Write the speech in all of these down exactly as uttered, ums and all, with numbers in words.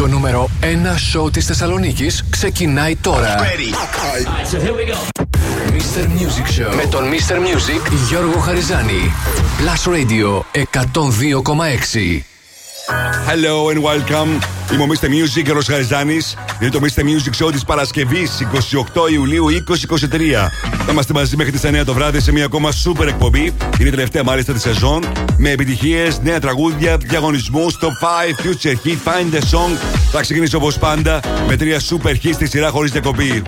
Το νούμερο ένα show της Θεσσαλονίκης ξεκινάει τώρα. Ready. Right, so here we go. Mr Music Show. Με τον Mr Music Γιώργο Χαριζάνη. Plus Radio εκατόν δύο κόμμα έξι. Hello and welcome. Είμαι ο Mr Music, Γιώργος Χαριζάνης. Είναι το Mr Music Show της Παρασκευής εικοστή ογδόη Ιουλίου είκοσι είκοσι τρία. Θα είμαστε μαζί μέχρι τις εννιά το βράδυ σε μια ακόμα super εκπομπή. Είναι η τελευταία μάλιστα τη σεζόν. Με επιτυχίες, νέα τραγούδια, διαγωνισμούς, top πέντε, future hit, find the song. Θα ξεκινήσω όπως πάντα με τρία super hit στη σειρά χωρίς διακοπή.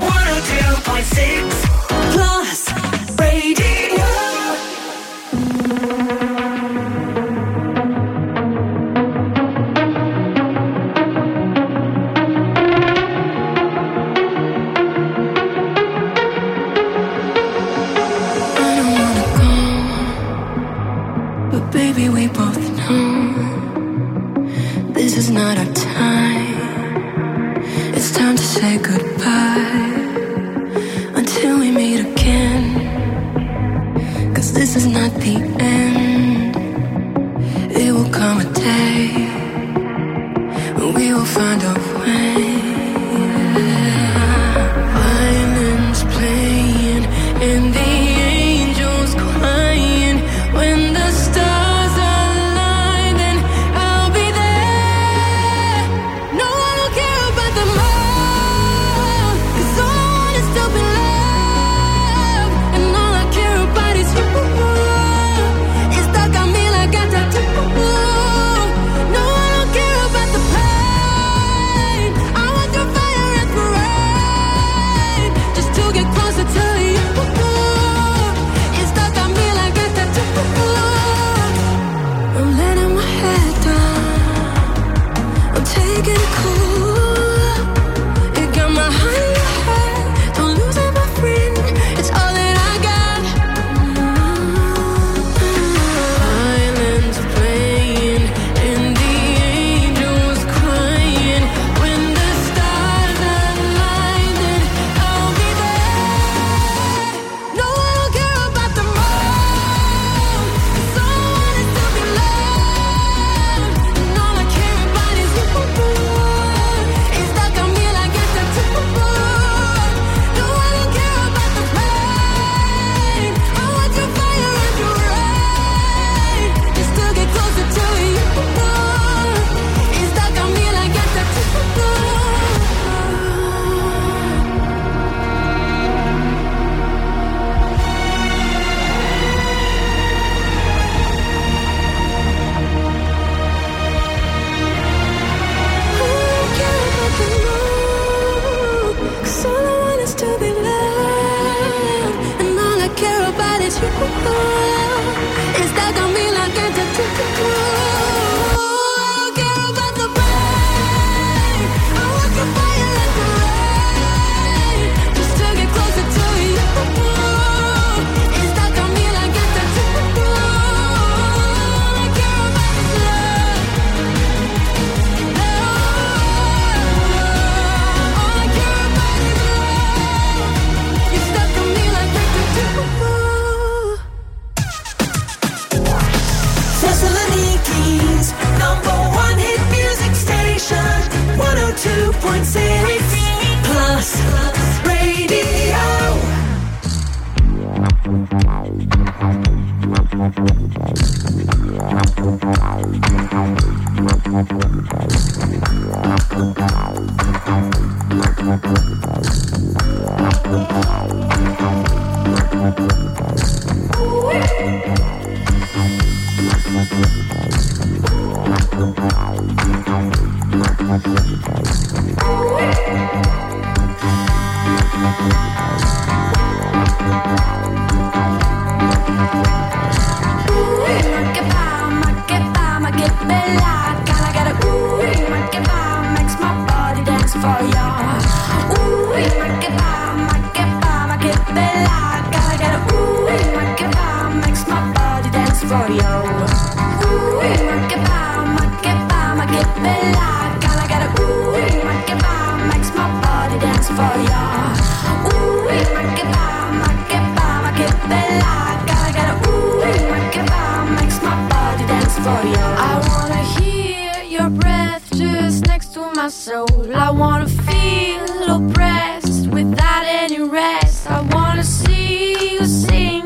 I wanna hear your breath just next to mine. my soul. I wanna feel oppressed without any rest. I wanna see you sing,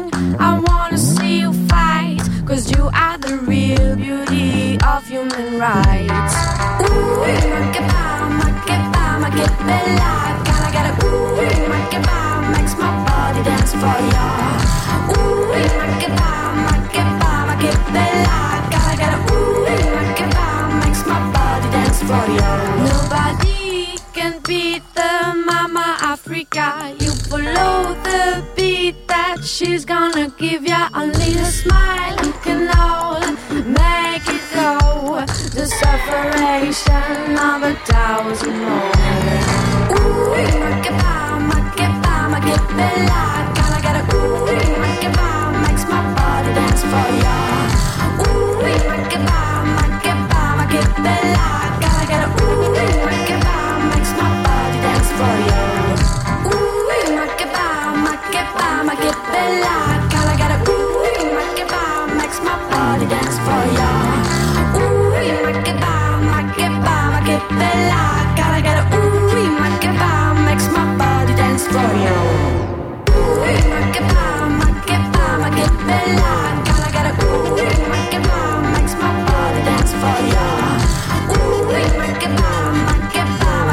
I wanna see you fight, 'cause you are the real beauty of human rights. Ooh, ma che pa, ma che pa, ma che bella. Gotta get a ooh, ma che pa, makes my body dance for ya. Ooh, ma che pa, ma che pa, ma che bella. Gotta get a ooh, ma che pa, makes my body dance for ya. Nobody can beat the Mama Africa. You follow the beat that she's gonna give ya. Only a smile can all make it go. The separation of a thousand more. Ooh, ma che pa, ma che pa, ma che bella. Gotta get a ooh, ma che pa, makes my body dance for ya. Ooh, ma che pa, ma che pa, ma che bella. Gotta get a ooh, ma che pa, makes my body dance for ya. Ooh, ma che pa, ma che pa, ma che bella. Gotta get a ooh, ma che pa, makes my body dance for ya. Ooh, ma che pa, ma che pa, ma che bella. Gotta get a ooh, ma che pa, makes my body dance for you. Ooh, ma che pa, ma che pa, ma che bella. Gotta get a ooh, ma che pa, makes my body dance for you. Ooh, ma che pa, ma che pa, ma che bella. Gotta get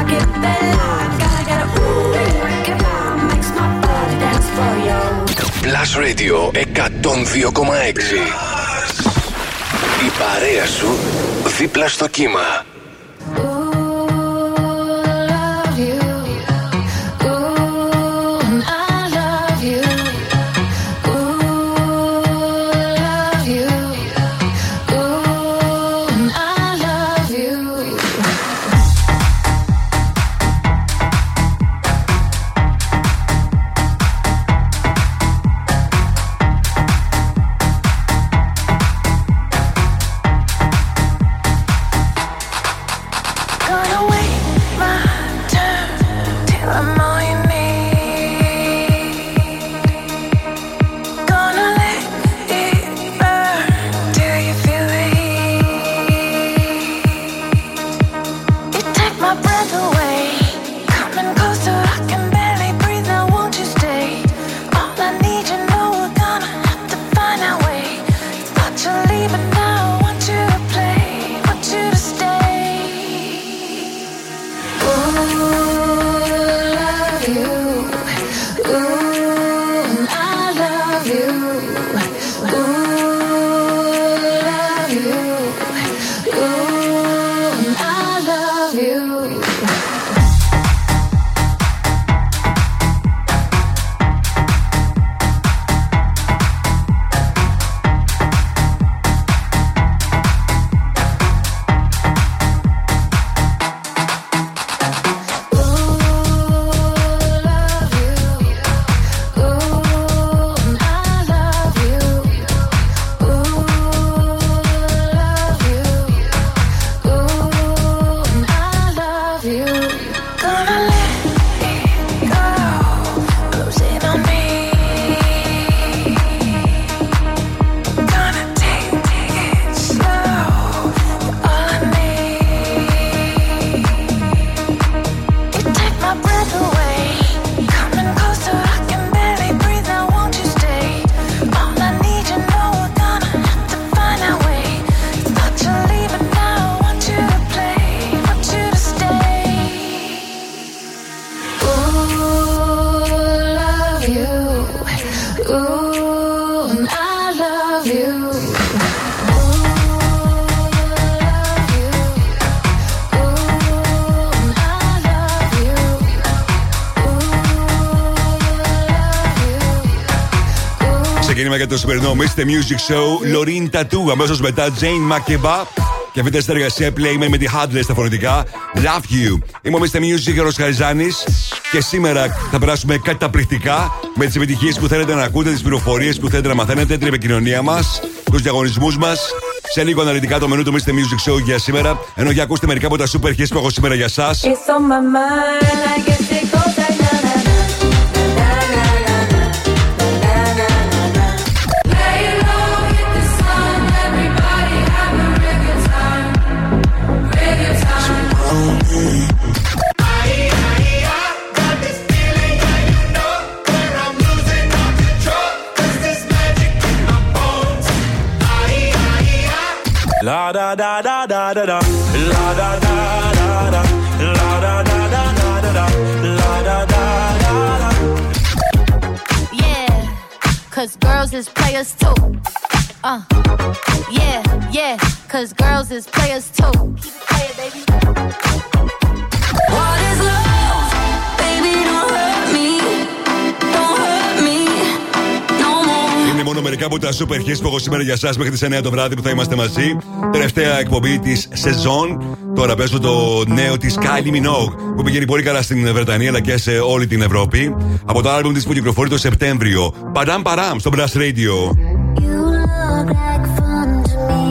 a ooh, ma che pa, makes my body dance for you. Plus Radio εκατόν δύο κόμμα έξι. Η παρέα σου δίπλα στο κύμα. Το σημερινό Mr Music Show, Lorin Tattoo. Αμέσως μετά Jane Makeba. Και αυτή τη συνεργασία Playman με τη Hadley στα φωνητικά. Love you. Είμαι ο Mr Music, Γιώργος Χαριζάνης. Και σήμερα θα περάσουμε καταπληκτικά με τις επιτυχίες που θέλετε να ακούτε, τις πληροφορίες που θέλετε να μαθαίνετε, την επικοινωνία μας, τους διαγωνισμούς μας. Σε λίγο αναλυτικά το μενού του Mr Music Show για σήμερα. Ενώ για ακούστε μερικά από τα super hits που έχω σήμερα για σας. Ooh. La da da da da da da. La da da da da. La da da da da da. La da da da da. Yeah, 'cause girls is players too. Uh, yeah, yeah, 'cause girls is players too. Keep it playing, baby. What is love? Baby, don't hurt me. Don't hurt me. No more. Είναι μόνο μερικά από τα super hits που έχω σήμερα για σας μέχρι τις εννιά το βράδυ που θα είμαστε μαζί. Τελευταία εκπομπή της σεζόν. Τώρα παίζω το νέο της Kylie Minogue που πηγαίνει πολύ καλά στην Βρετανία αλλά και σε όλη την Ευρώπη. Από το άλμπουμ της που κυκλοφορεί το Σεπτέμβριο. Παραμ παραμ στο Plus Radio. Look like fun to me.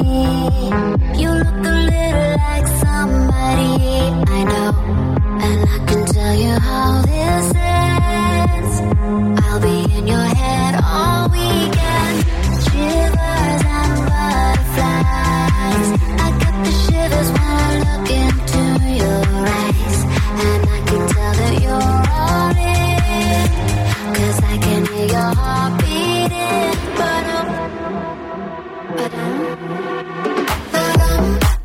You look a little like somebody I know, and I can tell you how this ends. I'll be in your head all weekend. Shivers and butterflies. I get the shivers when I look into your eyes, and I can tell that you're all in, 'cause I can hear your heart beating, but I'm. But um,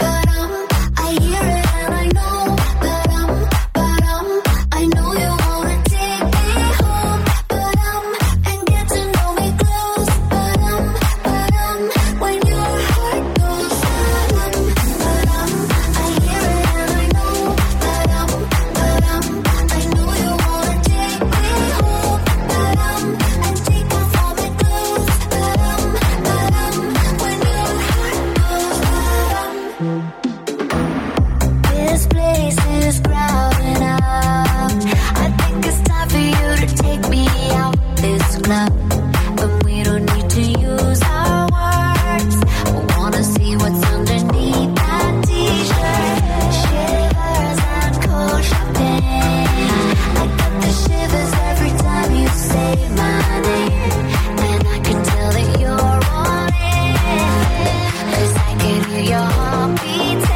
but um, I hear it and I know. But um, but um, I know you wanna take me home. But um, and get to know me close. But um, but um, when your heart goes. But um, but um, I hear it and I know. But um, but um, I know you wanna take me home. But um, and take me from me close. But um, but um. This place is crowding up. I think it's time for you to take me out this club. But we don't need to use our words. I wanna see what's underneath that t-shirt. Shivers and cold champagne. I get the shivers every time you say my name. And I can tell that you're on it, 'cause I can hear your heartbeat.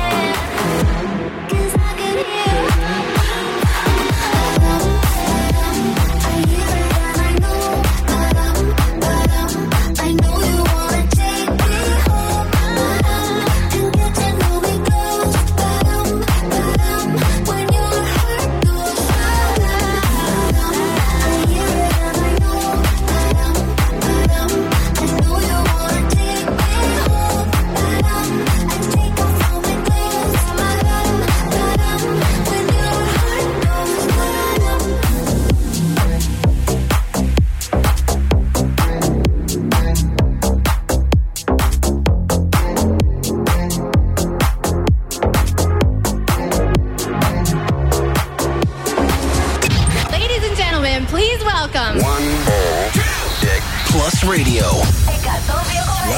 Plus Radio. We've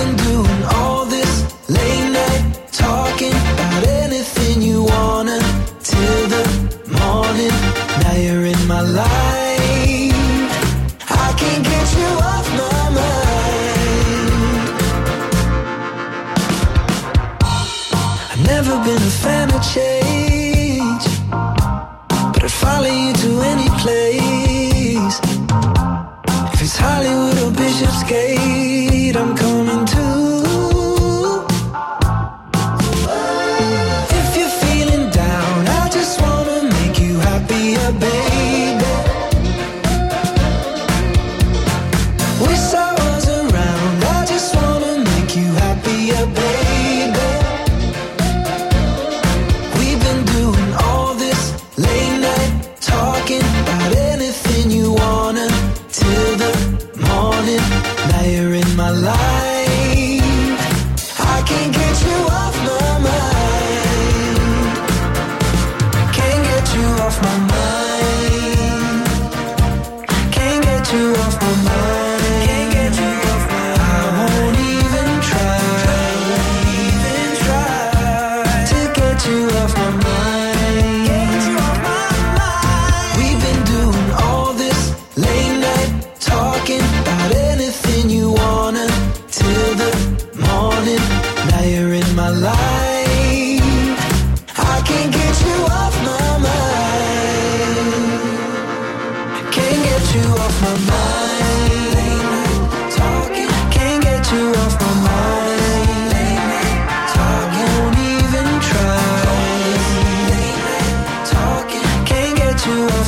been doing all this late night talking about anything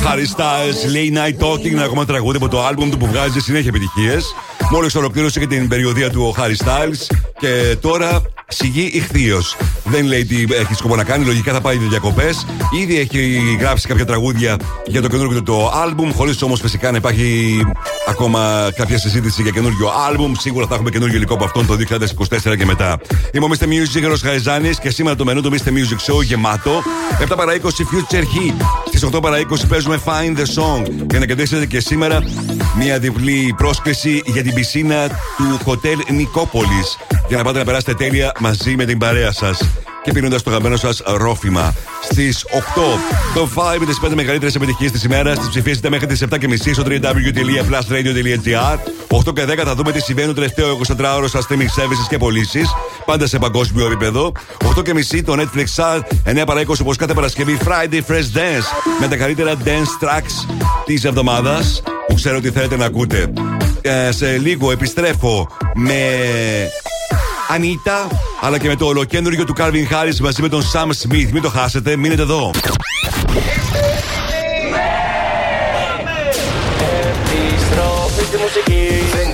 Harry Styles, Late Night Talking, ένα ακόμα τραγούδι από το άλμπουμ του που βγάζει συνέχεια επιτυχίες. Μόλις ολοκλήρωσε και την περιοδία του ο Harry Styles και τώρα σιγεί ηχθείως. Δεν λέει τι έχει σκοπό να κάνει, λογικά θα πάει για διακοπές. Ήδη έχει γράψει κάποια τραγούδια για το καινούργιο το άλμπουμ, χωρίς όμως φυσικά να υπάρχει ακόμα κάποια συζήτηση για καινούργιο άλμπουμ. Σίγουρα θα έχουμε καινούργιο υλικό από αυτόν το είκοσι είκοσι τέσσερα και μετά. Είμαι ο Mr Music, Γιώργος Χαριζάνης και σήμερα το μενού του Mr Music Show γεμάτο. επτά παρά είκοσι Future Hit. Στις οκτώ παρά είκοσι παίζουμε Find the Song για να κερδίσετε και σήμερα μια διπλή πρόσκληση για την πισίνα του Hotel Nicopolis. Για να πάτε να περάσετε τέλεια μαζί με την παρέα σας και πίνοντας το γαμμένο σας ρόφημα. Στις οκτώ το vibe τις πέντε μεγαλύτερες επιτυχίες της ημέρας. Τις ψηφίσετε μέχρι τις επτά και μισή στο double-u double-u double-u τελεία plus radio τελεία gr. οκτώ και δέκα θα δούμε τι συμβαίνει το τελευταίο εικοσιτετράωρο στα streaming services και πωλήσεις. Πάντα σε παγκόσμιο επίπεδο. οκτώ και μισή το Netflix Chart. εννιά παρά είκοσι όπως κάθε Παρασκευή Friday Fresh Dance με τα καλύτερα dance tracks της εβδομάδας που ξέρω ότι θέλετε να ακούτε. Ε, σε λίγο επιστρέφω με Ανίτα, αλλά και με το ολοκέντρο του Calvin Harris μαζί με τον Sam Smith. Μην το χάσετε, μείνετε εδώ. Επιστροφή στη μουσική. Δεν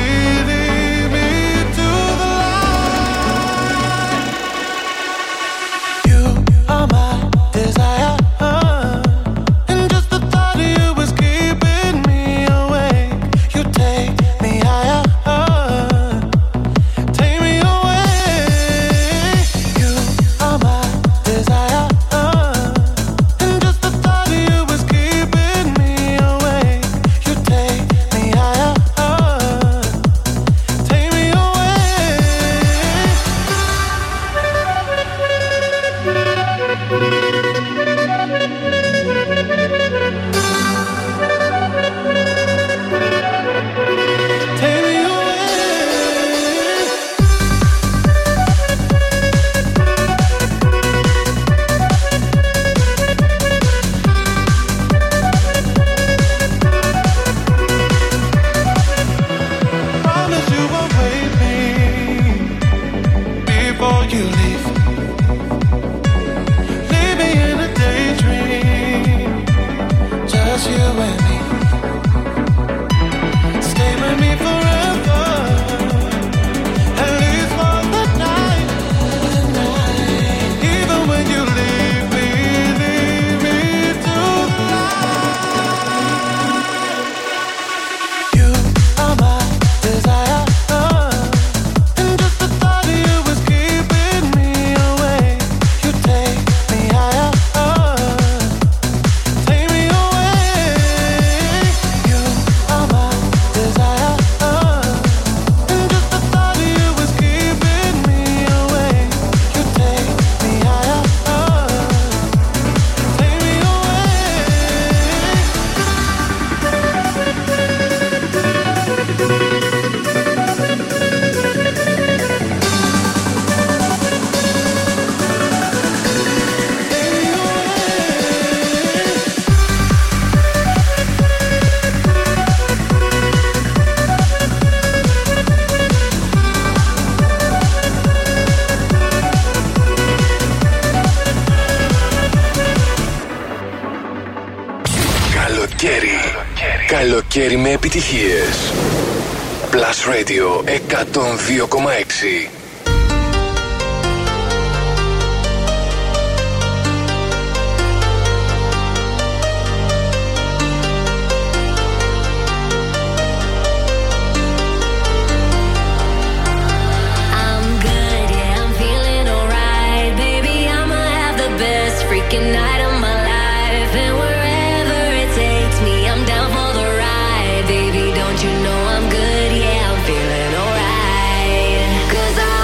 leave me to the light. You are my desire. Καλοκαίρι με επιτυχίες. Plus Radio εκατόν δύο κόμμα έξι. You know I'm good, yeah, I'm feeling alright. 'Cause I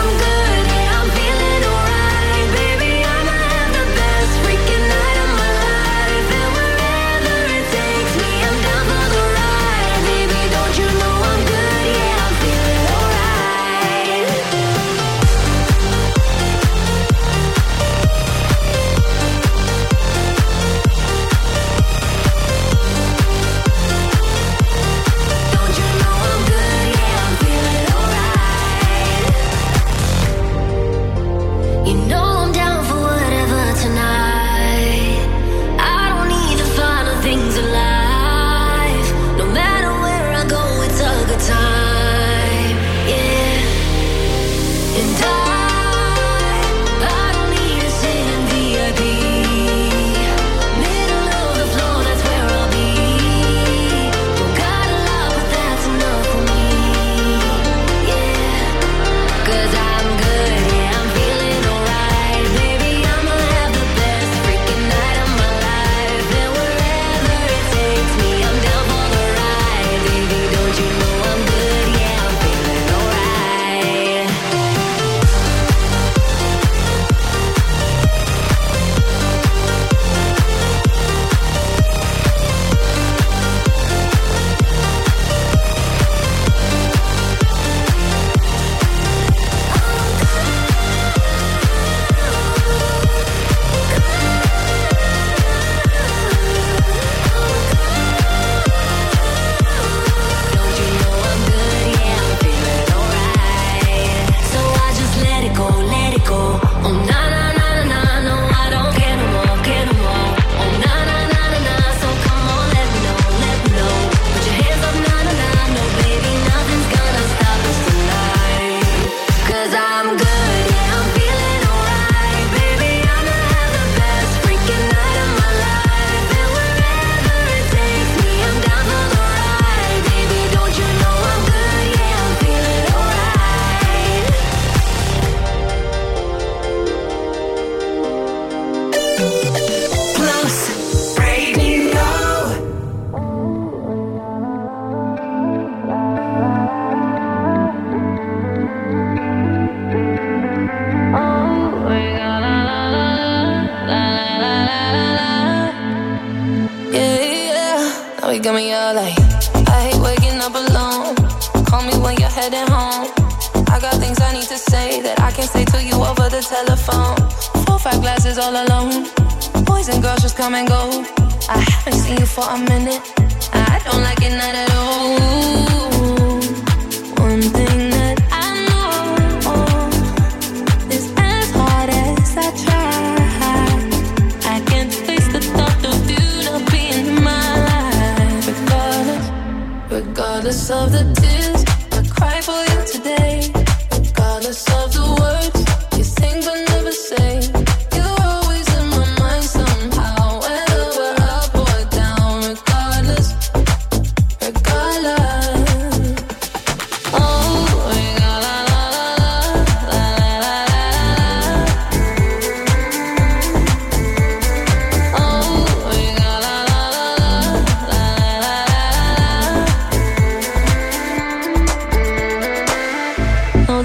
phone. I got things I need to say that I can't say to you over the telephone. Four, five glasses all alone. Boys and girls just come and go. I haven't seen you for a minute. I don't like it, not at all. One thing. Regardless of the tears I cry for you today, regardless of the words you sing but never say, you're always in my mind somehow. Whether we're up or down, regardless, regardless. Oh, la la la la la la. Oh, la la la la la la.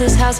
This house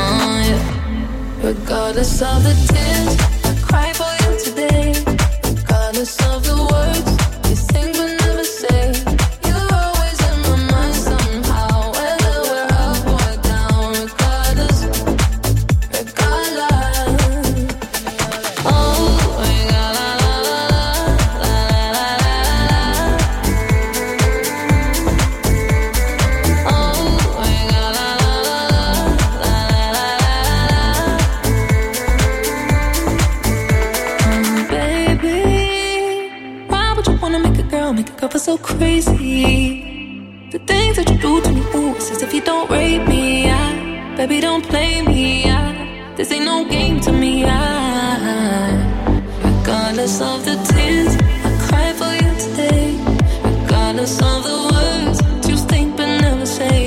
Oh, yeah. Regardless of the tears I cry for you today, regardless of the words you sing but never say, you're always in my mind somehow. Whether we're up or down, regardless, regardless. Oh, la la la la la la la. Oh, la la la la la la. Girl, so crazy. The things that you do to me, ooh, it's as if you don't rape me. I, baby, don't play me. I, this ain't no game to me. I, regardless of the tears I cry for you today, regardless of the words you think but never say,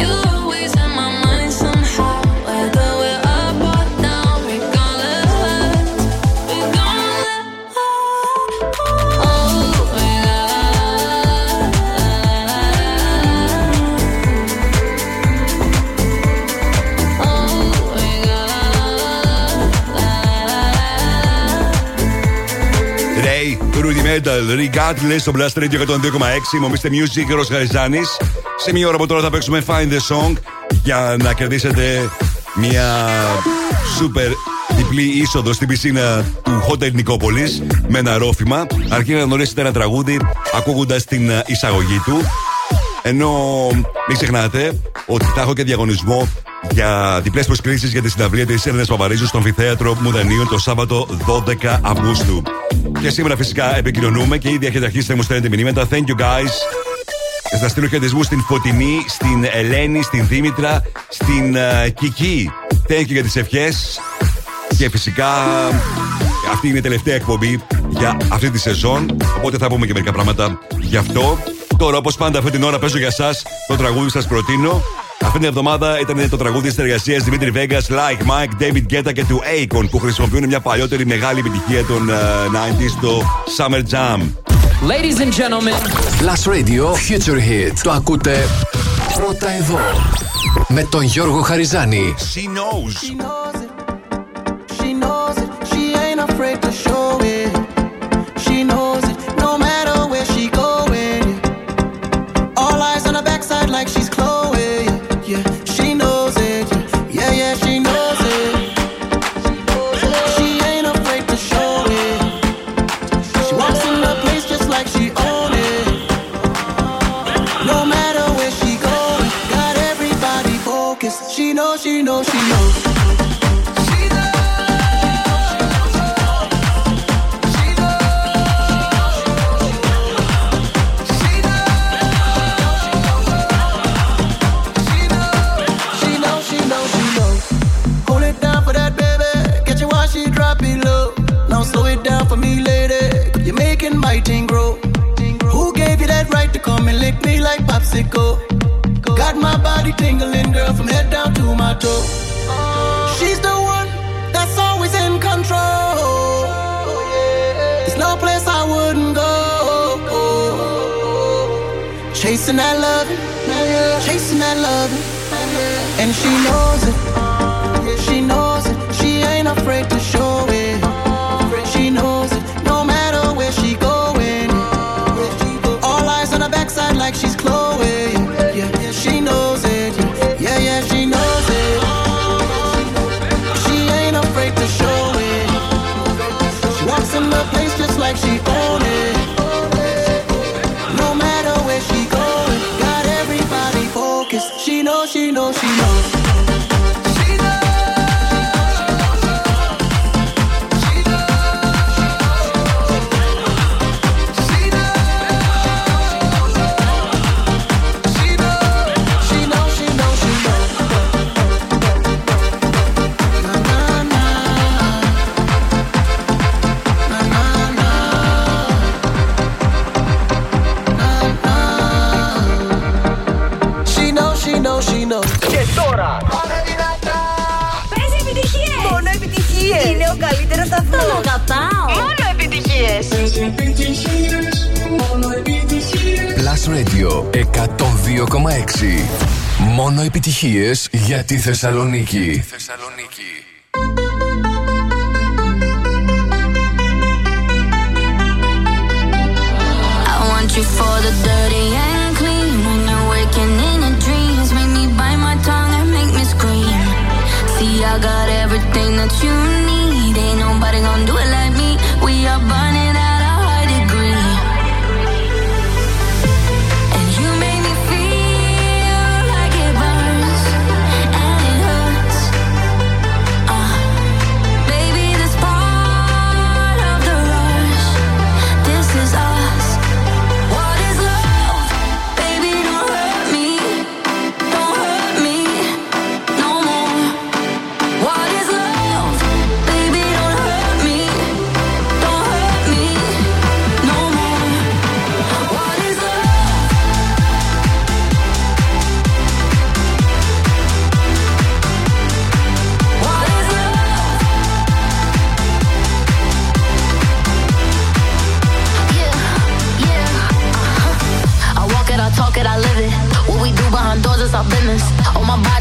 you're always in my mind somehow. Whether we're up or down, regardless, regardless. Oh. Regardless, στο Blast Radio εκατόν δύο κόμμα έξι, είμαι ο Mr Music, Γιώργος Χαριζάνης. Σε μία ώρα από τώρα θα παίξουμε Find the Song για να κερδίσετε μια super διπλή είσοδο στην πισίνα του Hotel Nicopolis με ένα ρόφημα. Αρκεί να γνωρίσετε ένα τραγούδι ακούγοντας την εισαγωγή του. Ενώ μην ξεχνάτε ότι θα έχω και διαγωνισμό για διπλές προσκλήσεις για τη συναυλία της Έλενας Παπαρίζου στο Αμφιθέατρο Μουδανίων το Σάββατο δώδεκα Αυγούστου. Και σήμερα φυσικά επικοινωνούμε και ήδη έχετε αρχίσει να μου στέλνετε μηνύματα. Thank you guys. Θα στείλω χαιρετισμού στην Φωτεινή, στην Ελένη, στην Δήμητρα, στην uh, Κική. Thank you για τις ευχές. Και φυσικά αυτή είναι η τελευταία εκπομπή για αυτή τη σεζόν. Οπότε θα πούμε και μερικά πράγματα γι' αυτό. Τώρα, όπως πάντα, αυτή την ώρα παίζω για εσάς το τραγούδι που σας προτείνω. Αυτή την εβδομάδα ήταν το τραγούδι της συνεργασίας Dimitri Vegas, Like Mike, David Guetta και του Akon, που χρησιμοποιούν μια παλιότερη μεγάλη επιτυχία των uh, ενενήντα στο Summer Jam. Ladies and gentlemen, Plus Radio Future Hit. Το ακούτε πρώτα εδώ με τον Γιώργο Χαριζάνη. She knows. She knows it. She ain't afraid to show it. She knows it. No matter where she going. All eyes on her backside like she's Chloe. Yeah, she knows it. Yeah, yeah, she knows it. She ain't afraid to show it. She walks in the place just like she own it. No matter where she goes, got everybody focused. She knows, she knows, she knows. Me like popsicle, got my body tingling, girl, from head down to my toe. She's the one that's always in control. There's no place I wouldn't go. Chasing that love, chasing that love, and she knows it. She knows it. She ain't afraid to show it. She knows it. No matter where she going, all eyes on her backside like she's Chloe. Yeah, she knows it. Yeah, yeah, she knows it. She ain't afraid to show it. She walks in the place just like she own it. No matter where she going, got everybody focused. She knows, she knows, she knows. Plus Radio εκατόν δύο κόμμα έξι. Μόνο επιτυχίες για τη Θεσσαλονίκη.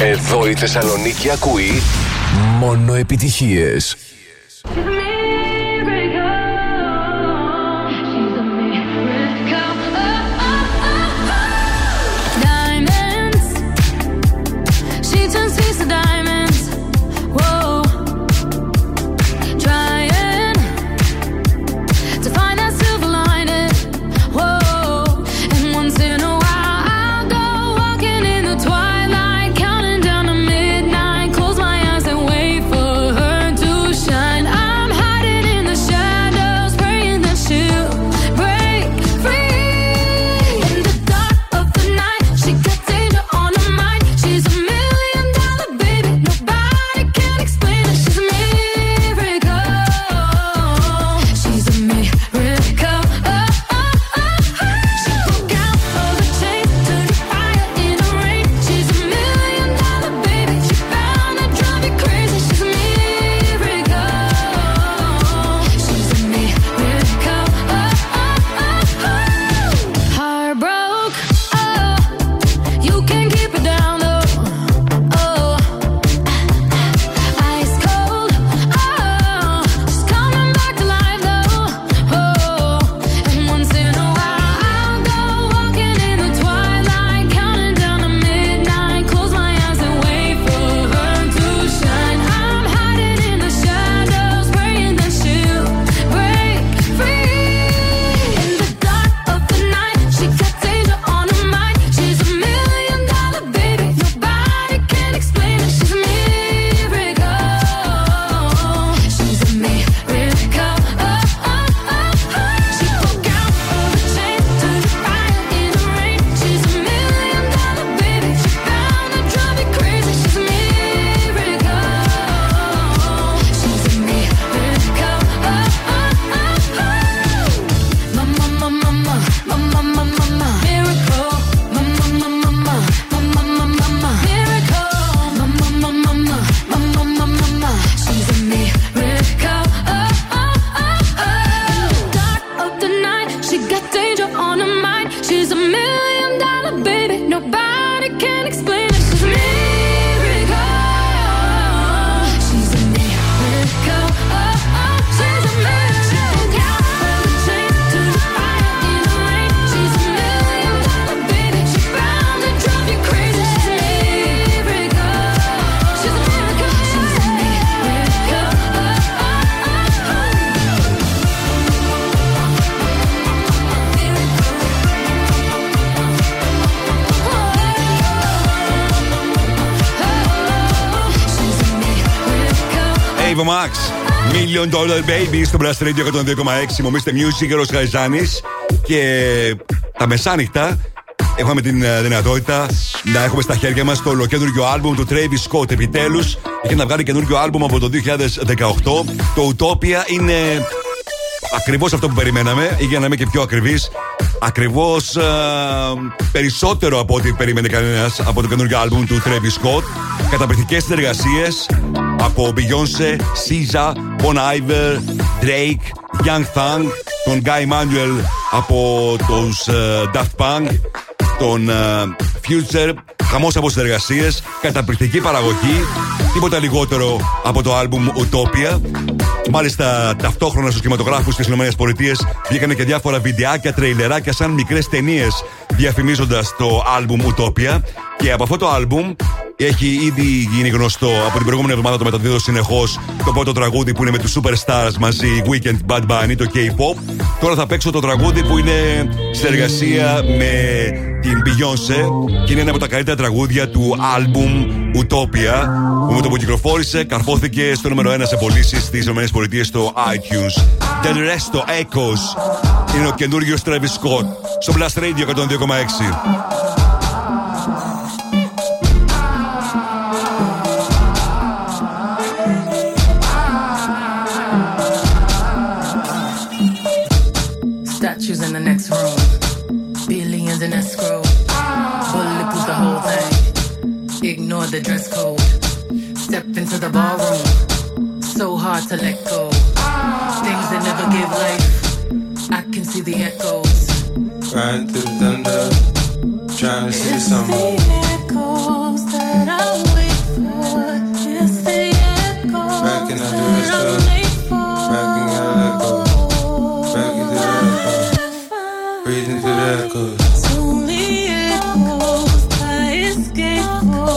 Εδώ η Θεσσαλονίκη ακούει μόνο επιτυχίες. I'm high. Εύα Μαξ. Million Dollar Baby στο Plus Radio εκατόν δύο κόμμα έξι. Μου Μίστερ Music, Γιώργος Χαριζάνης. Και τα μεσάνυχτα έχουμε την δυνατότητα να έχουμε στα χέρια μας το ολοκέντριο άλμπουμ του Travis Scott. Επιτέλους έχει να βγάλει καινούριο άλμπουμ από το δύο χιλιάδες δεκαοκτώ. Το Utopia είναι ακριβώς αυτό που περιμέναμε, ή για να είμαι και πιο ακριβής, ακριβώς α, περισσότερο από ό,τι περίμενε κανένας από το καινούργιο άλμπουμ του Travis Scott. Καταπληκτικές συνεργασίες από Beyoncé, Shazam, Bon Iver, Drake, Young Thug, τον Guy Manuel από τους uh, Daft Punk, τον uh, Future. Χαμός από συνεργασίες, καταπληκτική παραγωγή, τίποτα λιγότερο από το άλμπουμ Utopia. Μάλιστα, ταυτόχρονα στους κινηματογράφους στις ΗΠΑ βγήκαν και διάφορα βιντεάκια, τρειλεράκια σαν μικρές ταινίες διαφημίζοντας το άλμπουμ Utopia. Και από αυτό το άλμπουμ έχει ήδη γίνει γνωστό, από την προηγούμενη εβδομάδα το μεταδίδω συνεχώς, το πρώτο τραγούδι που είναι με τους Superstars μαζί, Weeknd, Bad Bunny, το K-pop. Τώρα θα παίξω το τραγούδι που είναι συνεργασία με την Beyoncé και είναι ένα από τα καλύτερα τραγούδια του άλμπουμ Utopia, που με το που κυκλοφόρησε καρφώθηκε στο νούμερο ένα σε πωλήσεις στις ΗΠΑ στο iTunes. The Rest of Echoes είναι ο καινούριος Travis Scott στο Blast Radio εκατόν δύο κόμμα έξι. The dress code, step into the ballroom, so hard to let go, things that never give life, I can see the echoes, riding through the thunder, trying to see the summer, it's the echoes that I wait for, it's the echoes back in that I'm late for, backing out of echo, back into the echo, breathing through the echoes, it's only echoes I escape for.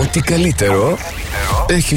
Ό,τι καλύτερο έχει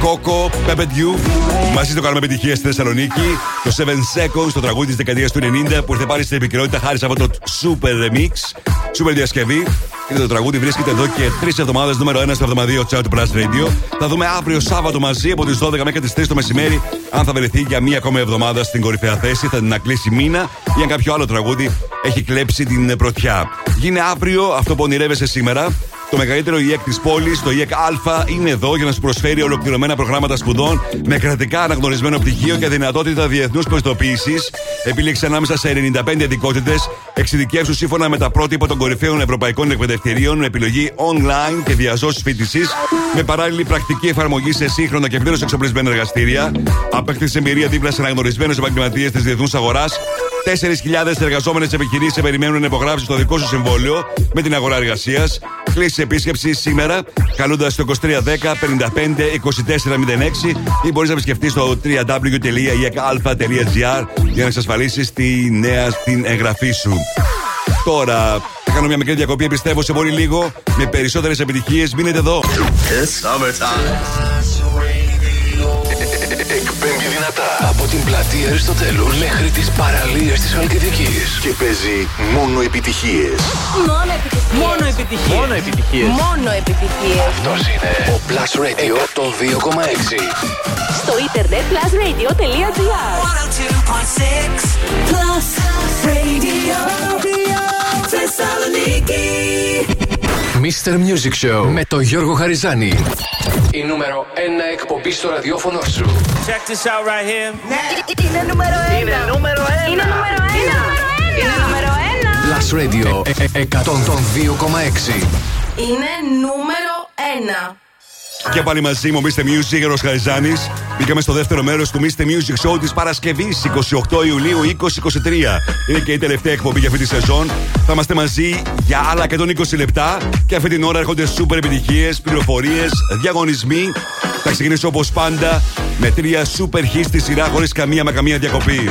Κόκο, Πεπεντιού, μαζί το κάνουμε επιτυχία στη Θεσσαλονίκη. Το seven Seconds, το τραγούδι της δεκαετίας του ενενήντα που ήρθε πάλι στην επικαιρότητα χάρη από το Super Remix, Super διασκευή. Και το τραγούδι βρίσκεται εδώ και τρεις εβδομάδες νούμερο ένα στο εβδομαδίο Chart Plus Radio. Θα δούμε αύριο Σάββατο μαζί από τις δώδεκα μέχρι τις τρεις το μεσημέρι αν θα βρεθεί για μία ακόμη εβδομάδα στην κορυφαία θέση, θα την ακλείσει μήνα ή αν κάποιο άλλο τραγούδι έχει κλέψει την πρωτιά. Γίνε αύριο αυτό που ονειρεύεσαι σήμερα. Το μεγαλύτερο ΙΕΚ της πόλης, το ΙΕΚ Α, είναι εδώ για να σου προσφέρει ολοκληρωμένα προγράμματα σπουδών με κρατικά αναγνωρισμένο πτυχίο και δυνατότητα διεθνούς πιστοποίησης. Επίλεξε ανάμεσα σε ενενήντα πέντε ειδικότητες. Εξειδικεύσου σύμφωνα με τα πρότυπα των κορυφαίων ευρωπαϊκών εκπαιδευτηρίων. Επιλογή online και διαζώσης φοιτησής με παράλληλη πρακτική εφαρμογή σε σύγχρονα και πλήρως εξοπλισμένα εργαστήρια. Απέκτηση εμπειρία δίπλα σε αναγνωρισμένους επαγγελματίες της διεθνούς αγοράς. τέσσερις χιλιάδες εργαζόμενες επιχειρήσεις σε περιμένουν να υπογράψουν το δικό σου συμβόλαιο με την αγορά εργασίας. Κλείσεις επίσκεψη σήμερα καλούντας το είκοσι τρία δέκα πενήντα πέντε είκοσι τέσσερα μηδέν έξι ή μπορείς να επισκεφτείς το double-u double-u double-u τελεία i e k a l p h a τελεία g r για να εξασφαλίσεις τη νέα στην εγγραφή σου. Τώρα θα κάνω μια μικρή διακοπή, επιστρέφω σε πολύ λίγο με περισσότερες επιτυχίες. Μείνετε εδώ. Εκπέμπει δυνατά από την πλατεία Αριστοτέλου μέχρι τις παραλίες της Χαλκιδικής και παίζει μόνο επιτυχίες. Μόνο επιτυχίες. Μόνο επιτυχίες. Μόνο επιτυχίες. Μόνο επιτυχίες. Αυτός είναι ο Plus Radio εκατόν δύο κόμμα έξι. Στο ίντερνετ plus radio τελεία g r. εκατόν δύο κόμμα έξι Plus Radio Θεσσαλονίκη. Mr Music Show με τον Γιώργο Χαριζάνη. Η νούμερο ένα εκπομπή στο ραδιόφωνο σου. Check this out right here. Είναι νούμερο ένα. Είναι νούμερο ένα. Είναι νούμερο ένα. Plus Radio εκατόν δύο κόμμα έξι. Είναι νούμερο ένα. Και πάλι μαζί μου, Mr Music, Γιώργος Χαριζάνης. Μπήκαμε στο δεύτερο μέρος του Mr Music Show της Παρασκευής εικοστή ογδόη Ιουλίου είκοσι είκοσι τρία. Είναι και η τελευταία εκπομπή για αυτή τη σεζόν. Θα είμαστε μαζί για άλλα εκατόν είκοσι λεπτά και αυτή την ώρα έρχονται σούπερ επιτυχίες, πληροφορίες, διαγωνισμοί. Θα ξεκινήσω όπως πάντα με τρία σούπερ hits στη σειρά χωρίς καμία μα καμία διακοπή.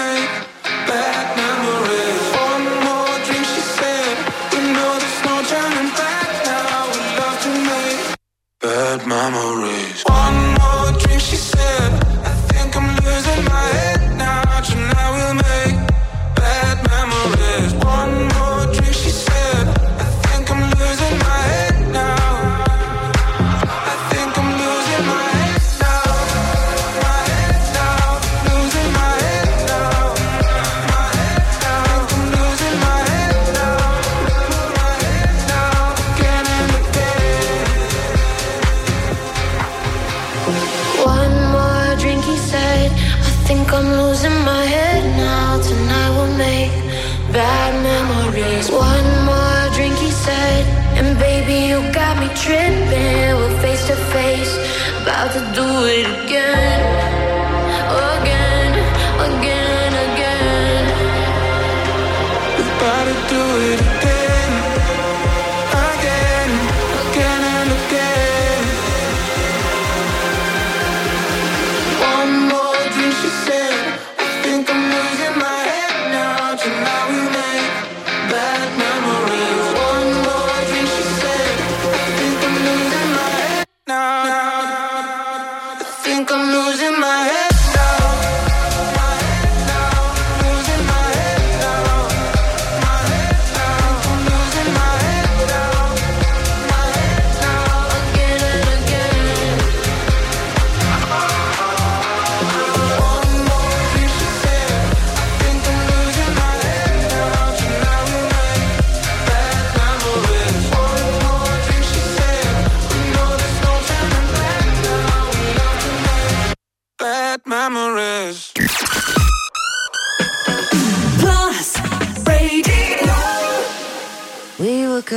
make bad memories. One more drink, she said. We know there's no turning back now. We love to make bad memories. Tripping, we're face to face, about to do it again, again, again, again. We're about to do it again, again, again and again. One more drink, she said. I think I'm losing my head now. Tonight we make bad memories.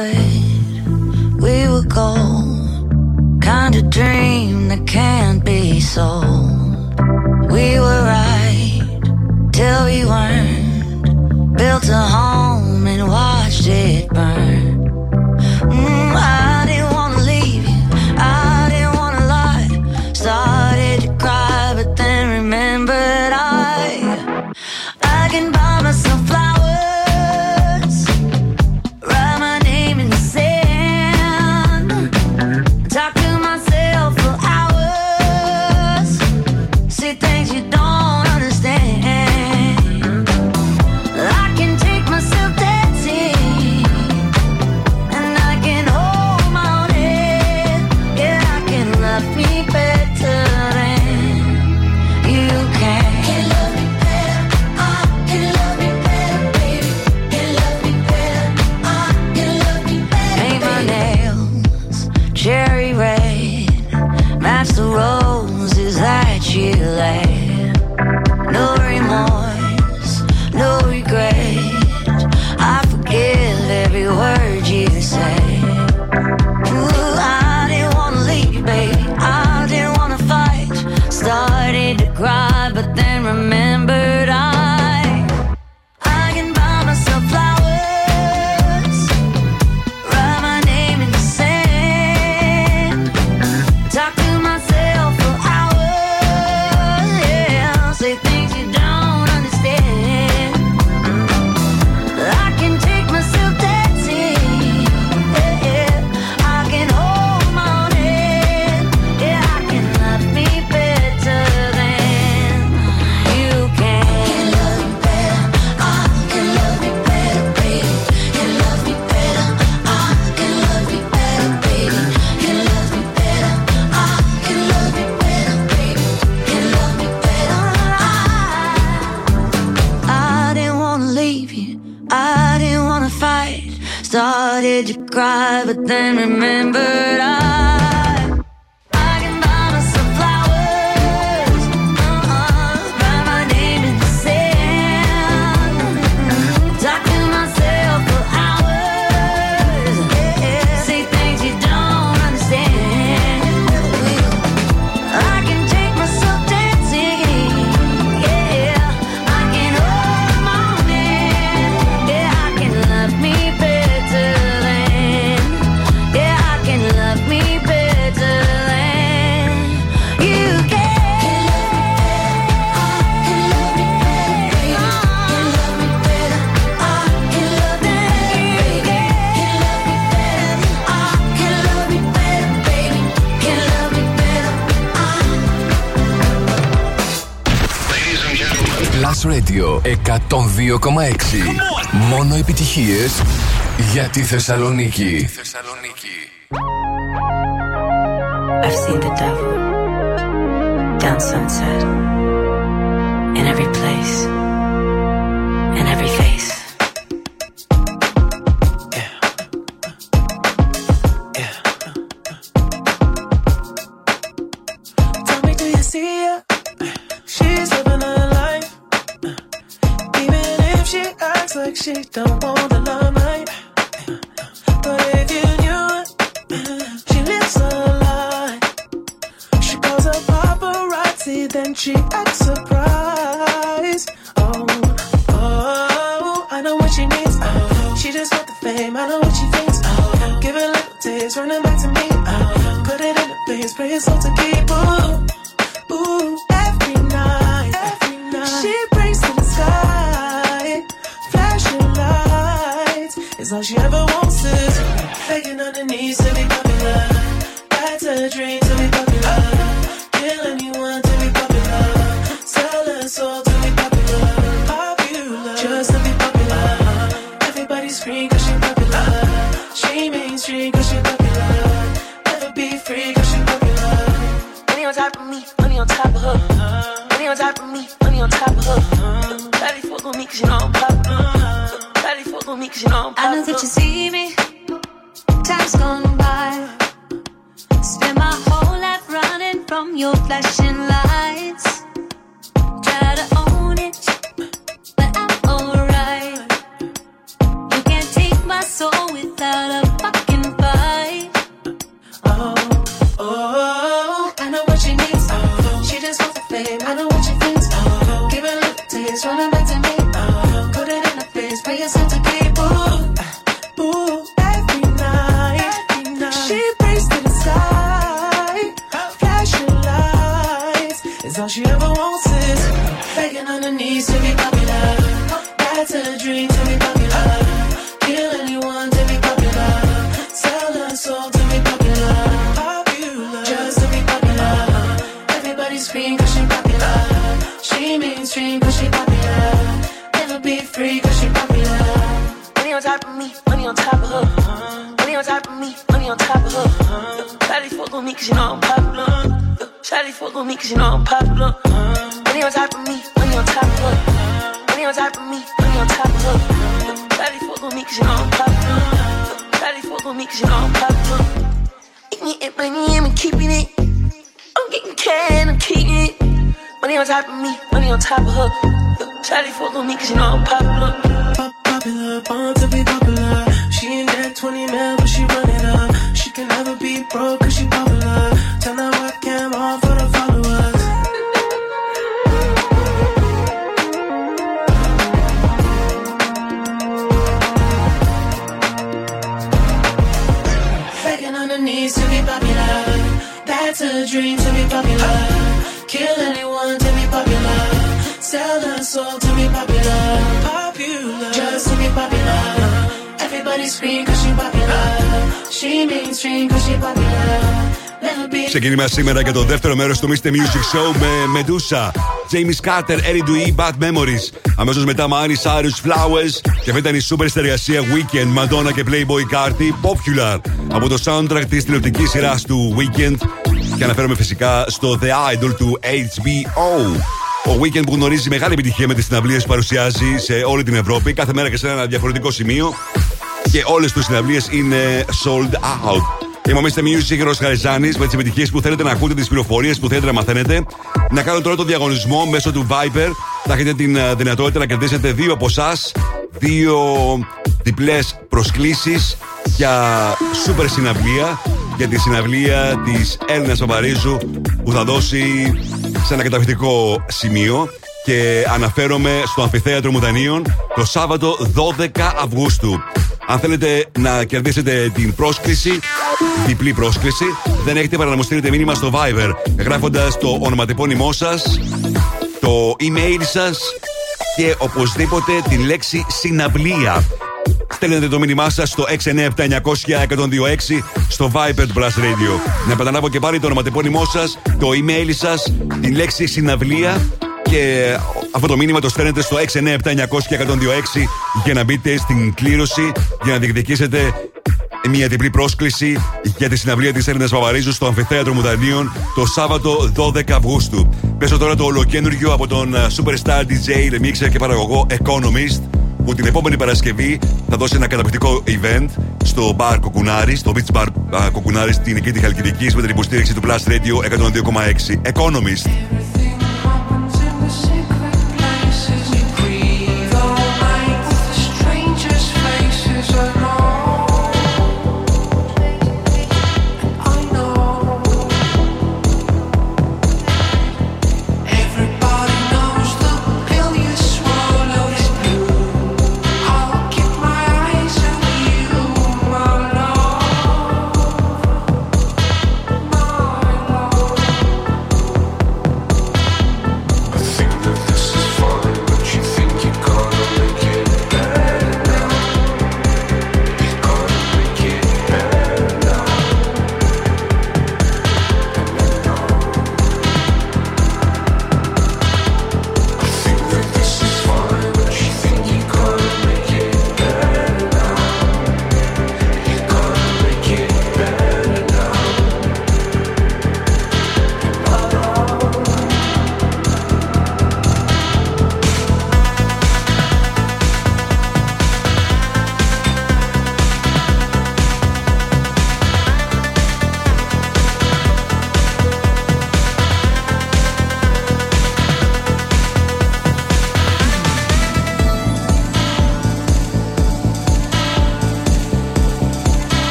Good, we were gold, kind of dream that can't be sold. We were right till we weren't, built a home and watched it burn. Mm, I didn't wanna leave you, I didn't wanna lie. Started to cry, but then remembered I I can buy myself flowers. every word you say. Ooh, I didn't wanna leave, babe, I didn't wanna fight. Started to cry, but then remembered I I can buy myself flowers, write my name in the sand, talk to myself for hours, yeah, say things you don't understand. I can take myself dancing, yeah, yeah. I can hold my own hand, yeah, I can love me better than you can. Can love me better, I can love me better, baby. Can love me better, I can love me better, baby. Can love me better, I can love me better, baby. Can love me better. I, I didn't wanna leave you, I didn't wanna fight. Started to cry, but then remembered I I can buy myself flowers, uh-uh, write my name in the sand, talk to myself for hours, yeah, say things you don't understand. I can take myself dancing, yeah, I can hold my own hand, yeah, I can love me better than, yeah, I can love me better than you can. Can love me better, I can love me better, baby. Can love me better, I can love me better, baby. Can love me better, I can love me better, baby. Can love me better, I. Ladies and gentlemen, Plus Radio εκατόν δύο κόμμα έξι. Μόνο επιτυχίες για τη Θεσσαλονίκη. I've seen the devil down Sunset, in every place, in every face. Tell me, do you see her? She's living her life. Even if she acts like she don't want the limelight. But if you knew her, she lives her life. She calls a paparazzi, then she acts surprised. Oh, oh, I know what she needs. Oh, she just want the fame. I know what she thinks. Oh, give it little taste, run it back to me. Oh, put it in the base, pray it's all to keep. Ooh, ooh, every night, every night. She brings to the sky, flashing lights. It's all she ever wants is begging on her knees to be popular. That's her dream to be popular. Kill anyone to be popular. Sell her soul to be popular. Popular, just to be popular. Everybody scream 'cause she popular. She mainstream 'cause she popular. Never be free 'cause she popular. Money on top of me, money on top of her. Money on top of me, money on top of her. Daddy fuck with me 'cause you know I'm popular. Daddy fuck with me 'cause you know I'm popular. I know that you see me. Time's gone by. Spend my whole life running from your flashing lights. Try to own it, but I'm alright. You can't take my soul without a fucking fight. Oh, oh, I know what she needs. Oh, she just wants the fame. I know what she thinks. Oh, give it a little taste, run it back to me. Oh, put it in her face, pay yourself to keep. Ooh, ooh, every night, every night. She prays to the sky, flashing lights. It's all she ever wants is begging on her knees to be popular. That's her dream to be popular. Kill anyone to be popular. Sell her soul to be popular. Popular, just to be popular. Everybody scream 'cause she popular. She mainstream 'cause she popular. Never be free 'cause she popular. Money on top of me, money on top of her. Money on top of me, money on top of her. Shawty fuck with me 'cause you know I'm popular. Shawty fuck with me 'cause you know I'm popular. Money on top of me, money on top of her. Money on top of me, money on top of her. Shawty fuck with me 'cause you know I'm popular. Shawty fuck with me 'cause you know I'm popular. Eat me and money, I'm keeping it. I'm getting can, I'm keeping it. Money on top of me, money on top of her. Shawty fuck with me 'cause you know I'm popular. Pop- popular, born to be popular. She Everyone needs to be popular. That's a dream to be popular. Kill anyone to be popular. Sell a soul to be popular. Popular. Just to be popular. Everybody scream cause she popular. She mainstream cause she popular. Ξεκίνημα σήμερα και το δεύτερο μέρος του Mr Music Show με Medusa, James Carter, Ellie Dewey, Bad Memories. Αμέσως μετά Miley Cyrus, Flowers. Και αυτή ήταν η super συνεργασία Weekend, Madonna και Playboy Carti, Popular, από το soundtrack της τηλεοπτικής σειράς του Weekend. Και αναφέρομαι φυσικά στο The Idol του H B O. Ο Weekend που γνωρίζει μεγάλη επιτυχία με τις συναυλίες που παρουσιάζει σε όλη την Ευρώπη, κάθε μέρα και σε ένα διαφορετικό σημείο. Και όλες τις συναυλίες είναι sold out. Είμαι ο Mr Music, Γιώργος Χαριζάνης, με τις επιτυχίες που θέλετε να ακούτε, τις πληροφορίες που θέλετε να μαθαίνετε. Να κάνω τώρα το διαγωνισμό μέσω του Viber. Θα έχετε την δυνατότητα να κερδίσετε δύο από εσάς, δύο διπλές προσκλήσεις για σούπερ συναυλία, για τη συναυλία της Έλενας Παπαρίζου που θα δώσει σε ένα καταπληκτικό σημείο. Και αναφέρομαι στο Αμφιθέατρο Μουδανίων το Σάββατο δώδεκα Αυγούστου. Αν θέλετε να κερδίσετε την πρόσκληση, διπλή πρόσκληση, δεν έχετε παρά να μου στείλετε μήνυμα στο Viber γράφοντας το ονοματεπώνυμό σας, το email σας και οπωσδήποτε τη λέξη συναυλία. Στέλνετε το μήνυμά σας στο έξι εννιά επτά εννιά μηδέν μηδέν ένα μηδέν δύο έξι στο Viber του Plus Radio. Να επαναλάβω και πάλι το ονοματεπώνυμό σας, το email σας, τη λέξη συναυλία και αυτό το μήνυμα το στέλνετε στο έξι εννιά επτά εννιά μηδέν μηδέν ένα μηδέν δύο έξι για να μπείτε στην κλήρωση, για να διεκδικήσετε μια διπλή πρόσκληση για τη συναυλία της Έλενας Παπαρίζου στο Αμφιθέατρο Μουδανίων το Σάββατο δώδεκα Αυγούστου. Πέσω τώρα το ολοκένουργιο από τον Superstar ντι τζέι, remixer και παραγωγό Economist, που την επόμενη Παρασκευή θα δώσει ένα καταπληκτικό event στο Bar Κοκουνάρη, στο Beach Bar Κοκουνάρη στην Νικήτη Χαλκιδικής, με την υποστήριξη του Plus Radio εκατόν δύο κόμμα έξι. Economist.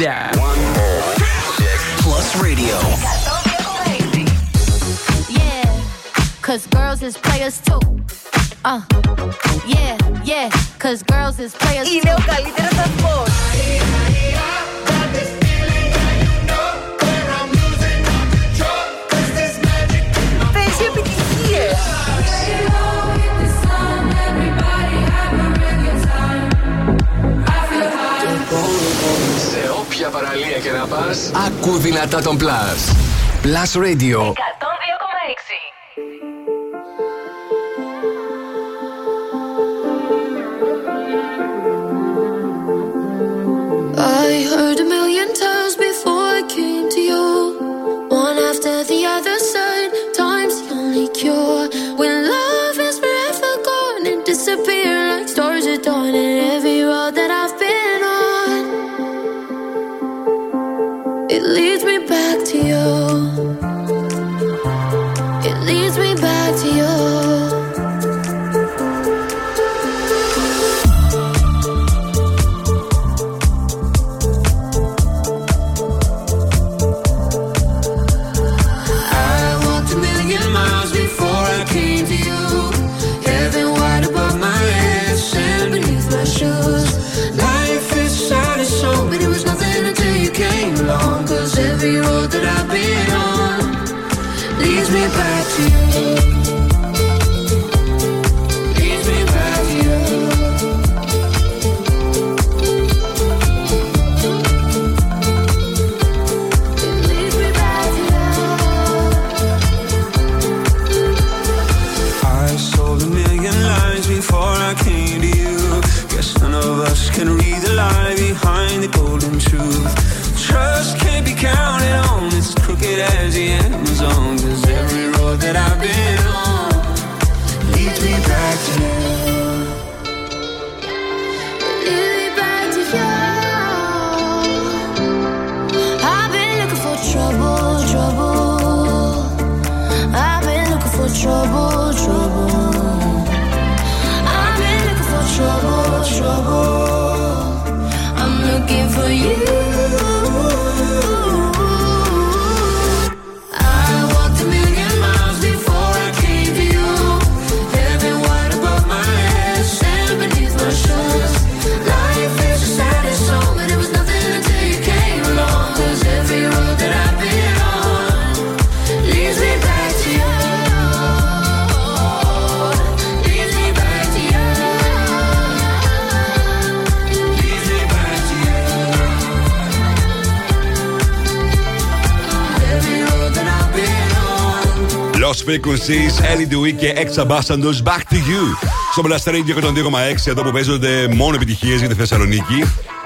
it out. Plus Radio. Yeah, cause girls is players too. Uh, yeah, yeah, cause girls is players too. Είναι ο καλύτερος αθλητής. Παίζει επιτυχίες. Σε όποια παραλία και να πας, ακού δυνατά τον Plus. Plus Radio. I heard a million times before I came to you. One after the other said, time's the only cure. When love is forever gone and disappear like stars at dawn. And every road that I've been on, it leads me back to you. It leads me back to you. Every road that I've been on leads me back to you. Leads me back to you. It leads me back to you. I sold a million lies before I came to you. Guess none of us can read the lie behind the golden truth. Trust can't be counted on, it's crooked as the end zone. Cause every road that I've been on leads me back to you. Leads me back to you. I've been looking for trouble, trouble. I've been looking for trouble, trouble. I've been looking for trouble, trouble. I'm looking for you. Lost Frequencies, Ellie Dewey και Ex Ambassadors, Back to You. Στο Blast Radio και τον δύο κόμμα έξι, εδώ που παίζονται μόνο επιτυχίες για τη Θεσσαλονίκη.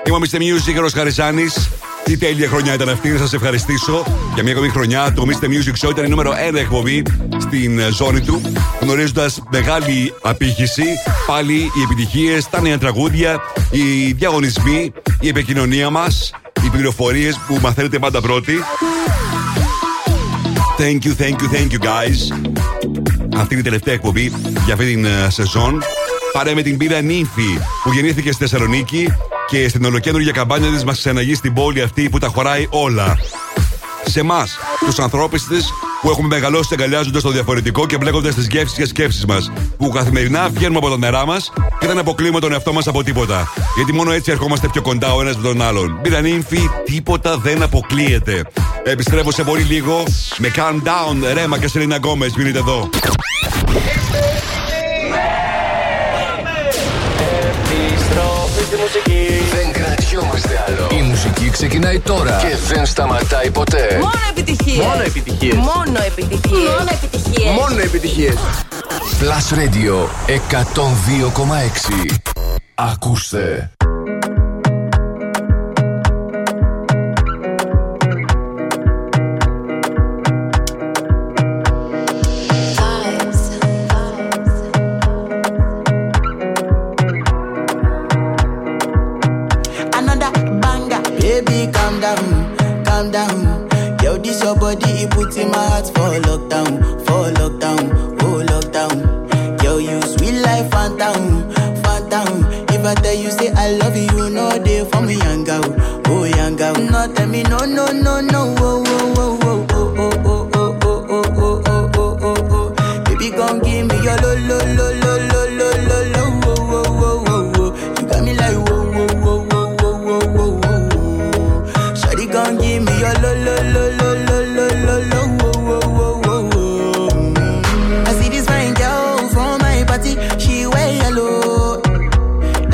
Είμαι ο Mr Music, Γιώργος Χαριζάνης. Τι τέλεια χρονιά ήταν αυτή, να σας ευχαριστήσω. Για μια ακόμη χρονιά το Mr Music Show ήταν η νούμερο ένα εκπομπή στην ζώνη του, γνωρίζοντας μεγάλη απήχηση. Πάλι οι επιτυχίες, τα νέα τραγούδια, οι διαγωνισμοί, η επικοινωνία μας, οι πληροφορίες που μαθαίνετε πάντα πρώτοι. Thank you, thank you, thank you guys. Αυτή είναι η τελευταία εκπομπή για αυτή την uh, σεζόν. Πάρε με την πύρα Νύμφη που γεννήθηκε στη Θεσσαλονίκη και στην ολοκέντρια καμπάνια της μας ξαναγεί στην πόλη αυτή που τα χωράει όλα. Σε εμάς, τους ανθρώπους της που έχουμε μεγαλώσει αγκαλιάζοντας το διαφορετικό και μπλέκοντας τις γεύσεις και σκέψεις μας. Που καθημερινά βγαίνουμε από τα νερά μας και δεν αποκλείουμε τον εαυτό μας από τίποτα. Γιατί μόνο έτσι ερχόμαστε πιο κοντά ο ένας με τον άλλον. Πύρα Νύμφη, τίποτα δεν αποκλείεται. Επιστρέφω σε πολύ λίγο με Calm Down, Ρέμα και Selena Gomez. Μείνετε εδώ. Επιστροφή στη μουσική. Δεν κρατιόμαστε άλλο. Η μουσική ξεκινάει τώρα και δεν σταματάει ποτέ. Μόνο επιτυχίες. Μόνο επιτυχίες. Μόνο επιτυχίες. Μόνο επιτυχίες. Μόνο επιτυχίες. Plus Radio εκατόν δύο κόμμα έξι. Ακούστε. In my heart for lockdown, for lockdown, oh lockdown. Yo, you sweet life, phantom, phantom. If I tell you say I love you, no day for me, young girl, oh young girl. down. Not tell me no, no, no, no. Oh, oh, oh, oh, oh, oh, oh, oh, oh, oh, oh, oh, oh, oh. Baby, gon' give me your lo, lo, lo, lo, lo, lo, lo, lo. Oh, oh, oh, oh, you got me like whoa, whoa, whoa, whoa, whoa, whoa, whoa, whoa. Shawty gon' give me your lo, lo, lo, lo, lo, lo, lo, lo. Oh, oh, oh, oh, oh. I see this fine girl from my party, she wear yellow.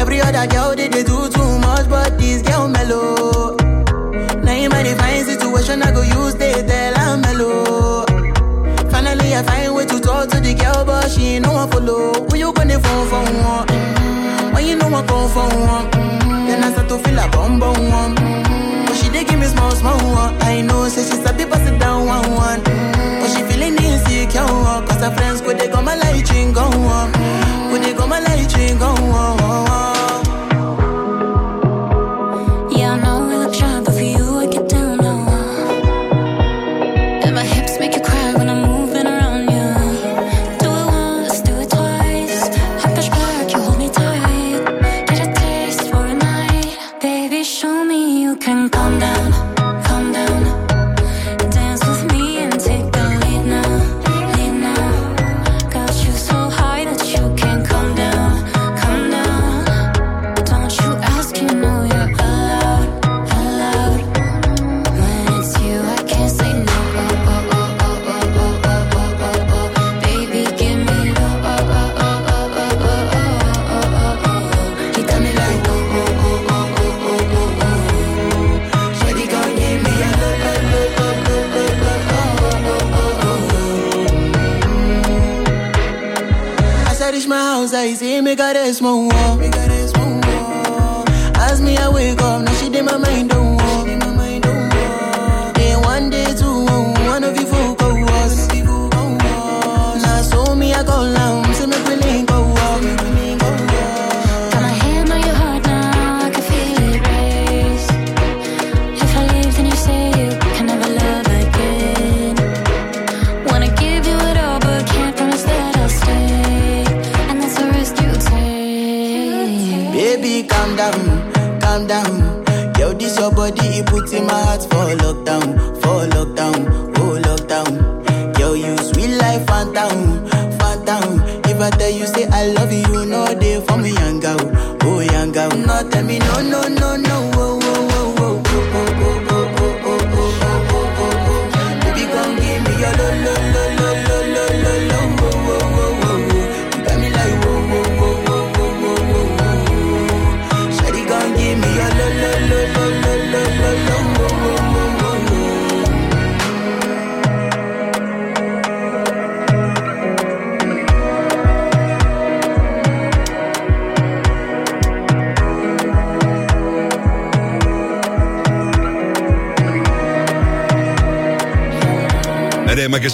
Every other girl they they do too much, but this girl mellow. Now in my divine situation, I go use they tell I'm mellow. Finally I find way to talk to the girl, but she ain't no one follow. When you gonna phone for one? Mm-hmm. When you know I come for one? Mm-hmm. Then I start to feel a bum bum one. Mm-hmm. But she they give me small small one. I know, say so she's a bit busted down one one. Mm-hmm. But she feeling insecure, cause her friends could they got my light ring go on. Could they got my light ring go on.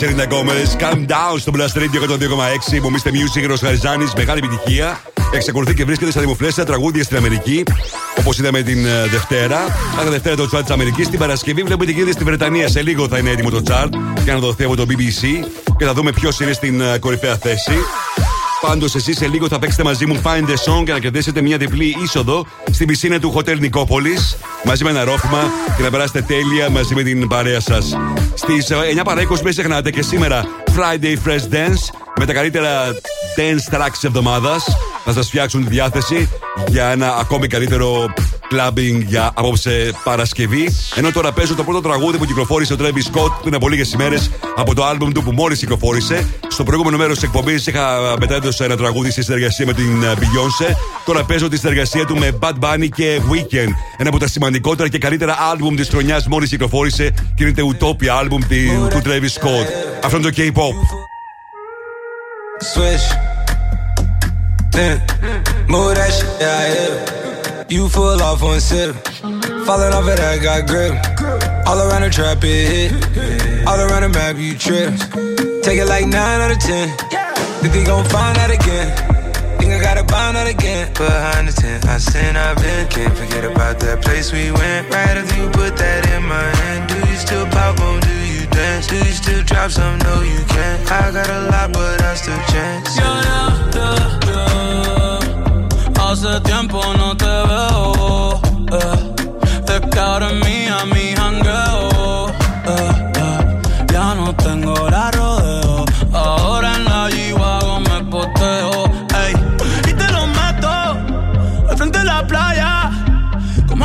Selena Gomez, Calm Down στο Plus Radio εκατόν δύο κόμμα έξι. Μου Μίστερ Music, Γιώργος Χαριζάνης, μεγάλη επιτυχία. Εξακολουθεί και βρίσκεται στα δημοφιλέστερα τραγούδια στην Αμερική, όπως είδαμε την Δευτέρα. Κάθε Δευτέρα το τσάρτ της Αμερικής. Την Παρασκευή βλέπουμε τι γίνεται στη Βρετανία. Σε λίγο θα είναι έτοιμο το τσάρτ και να δοθεί από το μπι μπι σι και θα δούμε ποιος είναι στην κορυφαία θέση. Πάντως, εσείς σε λίγο θα παίξετε μαζί μου Find the Song και να κερδίσετε μια διπλή είσοδο στην πισίνα του Hotel Nicopolis μαζί με ένα ρόφημα και να περάσετε τέλεια μαζί με την παρέα σας. Στις εννιά παρά είκοσι μην ξεχνάτε και σήμερα Friday Fresh Dance με τα καλύτερα dance tracks της εβδομάδας. Θα σας φτιάξουν τη διάθεση για ένα ακόμη καλύτερο clubbing για απόψε Παρασκευή. Ενώ τώρα παίζω το πρώτο τραγούδι που κυκλοφόρησε ο Travis Scott πριν από λίγες ημέρες από το άλμπουμ του που μόλις κυκλοφόρησε. Στο προηγούμενο μέρος της εκπομπής είχα μετάδοση ένα τραγούδι στη συνεργασία με την Beyoncé. Τώρα παίζω τη συνεργασία του με Bad Bunny και Weeknd. Ένα από τα σημαντικότερα και καλύτερα άλμπουμ της χρονιάς μόλις κυκλοφόρησε και είναι το Utopia άλμπουμ του Travis Scott. Αυτό είναι το K-pop. Switch. Then, move that shit that I hit. You fall off one sip. Falling off it, I got grip. All around the trap, it hit. All around the map, you trip. Take it like nine out of ten. Think they gon' find out again. Think I gotta bind out again. Behind the tent, I sin, I've been. Can't forget about that place we went. Right after you put that in my hand. Do you still pop on? Do you dance? Do you still drop some? No, you can't. I got a lot, but I still chance. You're not the Hace tiempo no te veo, eh. Te cae de mía,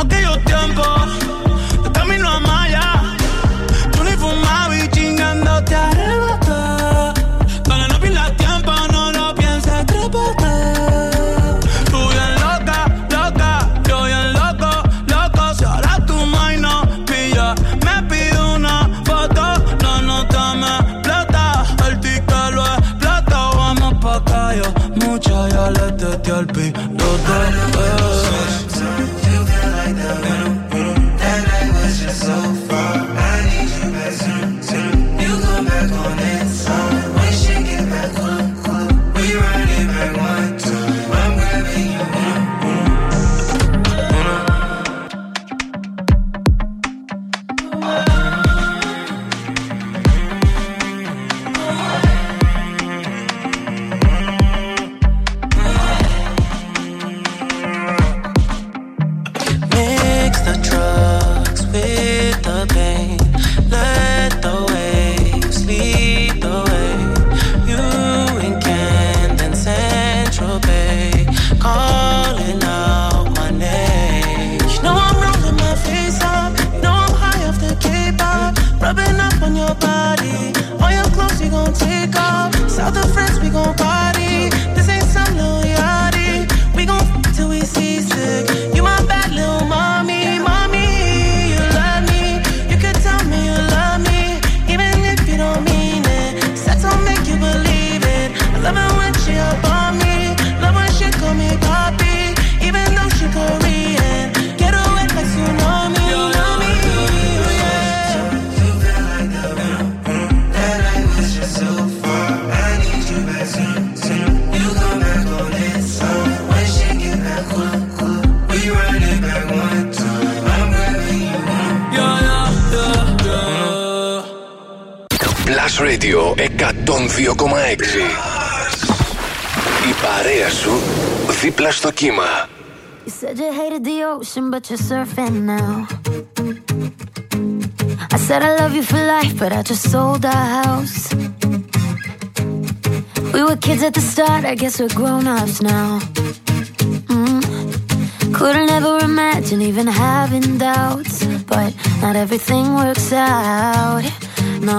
como aquellos tiempos, el camino a Maya. Tú ni fumabas y chingando te arrebaté. Dale, no pierdas tiempo, no lo pienses, trépate. Tú bien loca, loca, yo bien loco, loco. Si ahora tu mind no pilla, me pido una foto. La nota me explota, el ticket lo explota. Vamos pa' calle, mucha ya le testé al piloto. Radio εκατόν δύο κόμμα έξι. Η παρέα σου δίπλα στο κύμα. You said you hated the ocean, but you're surfing now. I said I love you for life, but I just sold our house. We were kids at the start, I guess we're grown-ups now. Mm. Couldn't ever imagine even having doubts, but not everything works out. No,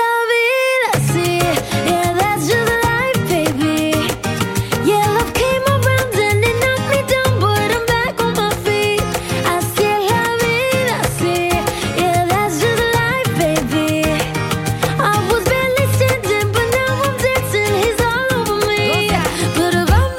love it, I see it. Yeah, that's just life, baby. Yeah, love came around and it knocked me down, but I'm back on my feet. I see it, love it, I see it. Yeah, that's just life, baby. I was barely standing, but now I'm dancing. He's all over me. But if I'm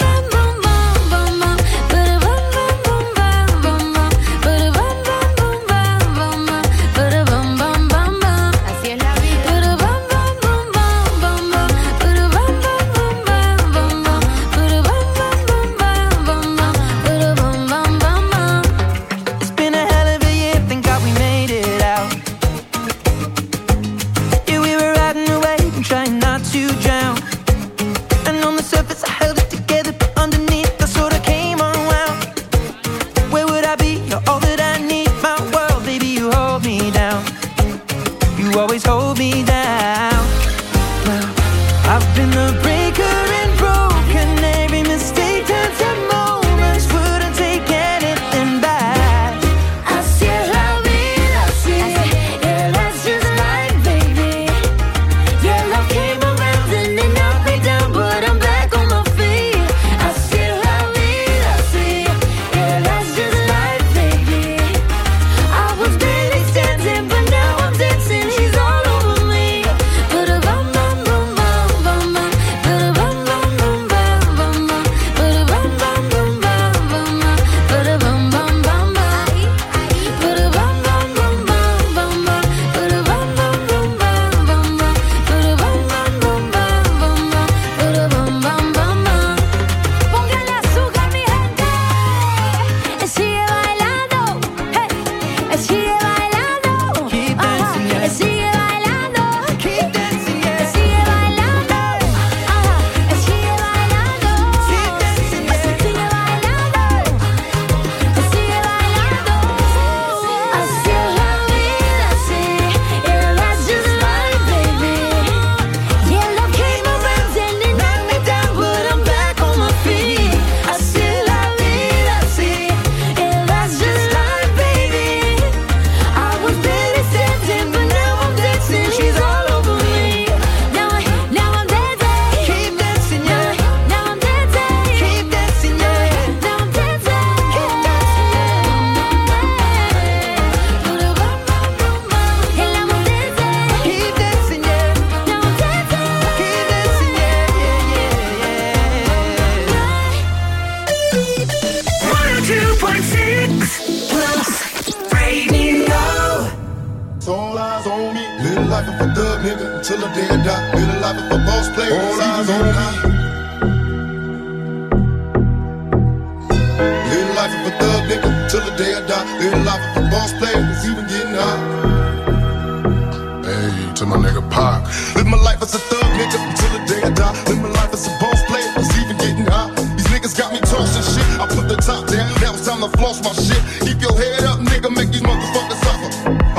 a thug nigga until the day I die. Live a life of a boss player, all eyes on high. Live a life of a thug nigga until the day I die. Live a life of a boss player, it's even getting high. Hey, to my nigga Pac. Live my life as a thug nigga until the day I die. Live my life as a boss player, it's even getting high. These niggas got me tossing shit. I put the top down, now it's time to floss my shit. Keep your head up, nigga, make these motherfuckers suffer.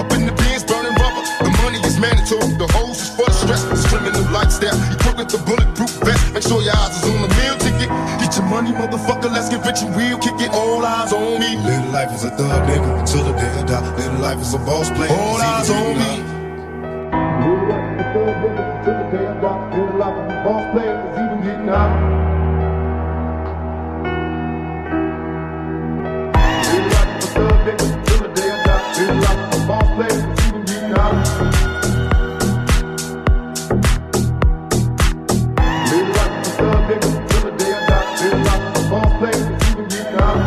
Up in the bins, burning rubber. The money is mandatory. The hoes is for the stress. It's criminal lifestyle. You put with the bulletproof vest. Make sure your eyes is on the meal ticket. Get your money, motherfucker. Let's get rich and real. Kick it. All eyes on me. Little life is a thug, nigga. Until the day I die. Little life is a boss player. All eyes on me. Little life is a thug, nigga. Until the day I die. Little life is a boss player. It's even getting high. Little life is a thug, nigga. Until the day I die. Little life. Ball play, it's even getting out. Live like the thug nigga till the day I die. Live like the ball play, it's even getting out.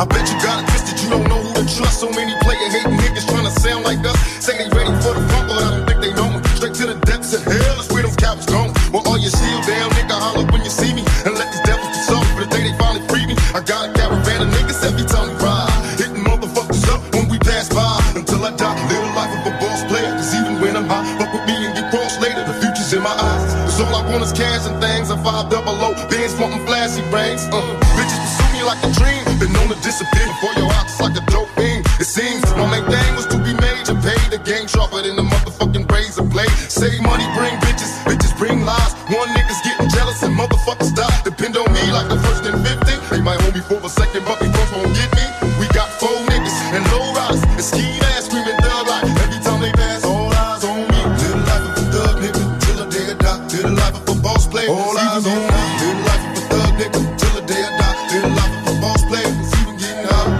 I bet you got it twisted, you don't know who to trust. So many player hating niggas trying to sound like us. Say they ready for the front, but I don't think they know it. Straight to the depths of hell is where them cowards going. Well, all your shield down, nigga, holler when you see me. And let these devils be soft for the day they finally free me. I got a caravan of niggas every time we ride. Hitting motherfuckers up when we pass by. Until I die, live the life of a boss player. Cause even when I'm high, fuck with me and get crossed later. The future's in my eyes. Cause all I want is cash and things. I'm five double O, bands wanting flashy brains. Uh, bitches pursue me like a dream. Been known to disappear before your eyes like a dope beam. It seems my main thing was to be made and paid. The game sharper than the motherfucking razor blade. Save money, bring bitches. Bitches bring lies. One nigga's getting jealous and motherfuckers die. Depend on me like the first and fifty. They might hold me for a second, but they folks won't get me. We got four niggas and low riders and ski ass screaming thug life. Every time they pass, all eyes on me. Live the life of a thug nigga till the day I die. Live the life of a boss player. All eyes on me. Live the life of a thug nigga till the day I die. Live the life of a boss player. It's even getting out.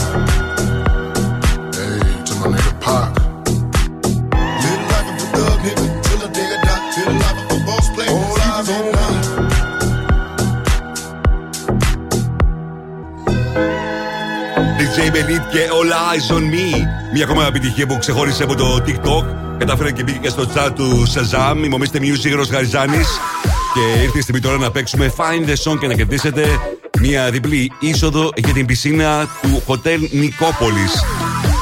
Hey, to my nigga Pac. Live the life of a thug nigga till the day I die. Live the life of a boss player. All eyes on me. Belit και All Eyes On Me. Μια ακόμα επιτυχία που ξεχώρισε από το TikTok. Κατάφερε και μπήκε στο chat του Shazam. Είμαι ο Mr Music, Γιώργος Χαριζάνης. Και ήρθε η στιγμή τώρα να παίξουμε Find The Song και να κερδίσετε μια διπλή είσοδο για την πισίνα του Hotel Nicopolis.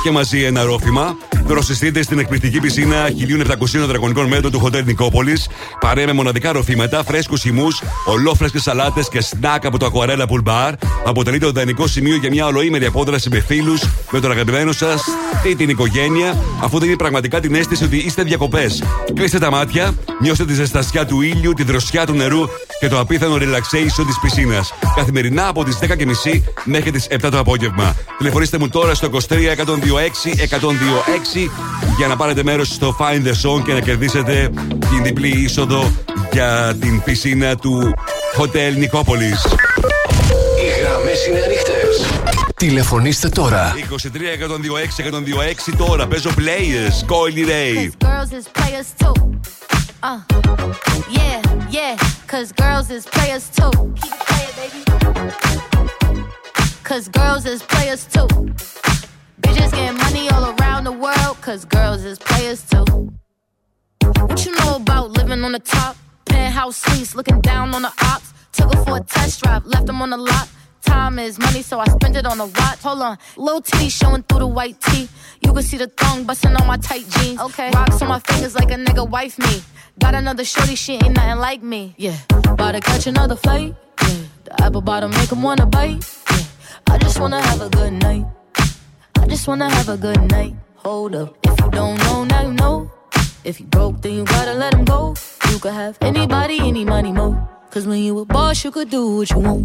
Και μαζί ένα ρόφημα. Δροσιστείτε στην εκπληκτική πισίνα χίλια επτακόσια τετραγωνικών μέτρων του Hotel Nicopolis. Παρέα με μοναδικά ροφήματα, φρέσκους χυμούς, ολόφρεσκες σαλάτες και σνακ από το Aquarella Pool Bar. Αποτελείται ιδανικό σημείο για μια ολοήμερη απόδραση με φίλους, με τον αγαπημένο σας ή την οικογένεια, αφού δίνει πραγματικά την αίσθηση ότι είστε διακοπές. Κλείστε τα μάτια, νιώστε τη ζεστασιά του ήλιου, τη δροσιά του νερού και το απίθανο relaxation της πισίνας. Καθημερινά από τις δέκα και τριάντα μέχρι τις επτά το απόγευμα. Τηλεφωνήστε μου τώρα στο είκοσι τρία εκατόν είκοσι έξι εκατόν είκοσι έξι για να πάρετε μέρος στο Find The Song και να κερδίσετε την διπλή είσοδο για την πισίνα του Hotel Nicopolis. Οι γραμμές είναι ανοιχτές. Τηλεφωνήστε τώρα. είκοσι τρία εκατόν είκοσι έξι εκατόν είκοσι έξι τώρα. Παίζω players. Coily Ray. Uh, yeah, yeah, cause girls is players too. Keep playing, baby. Cause girls is players too. Bitches getting money all around the world, cause girls is players too. What you know about living on the top? Penthouse suites, looking down on the ops. Took her for a test drive, left them on the lot. Time is money, so I spend it on a watch. Hold on, low T showing through the white tee. You can see the thong busting on my tight jeans. Okay, rocks on my fingers like a nigga wife me. Got another shorty, she ain't nothing like me. Yeah, about to catch another flight. Yeah, the apple bottom make 'em wanna bite. Yeah, I just wanna have a good night. I just wanna have a good night. Hold up, if you don't know, now you know. If you broke, then you gotta let 'em go. You could have anybody, any money, mo. Cause when you a boss, you could do what you want.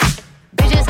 Bitches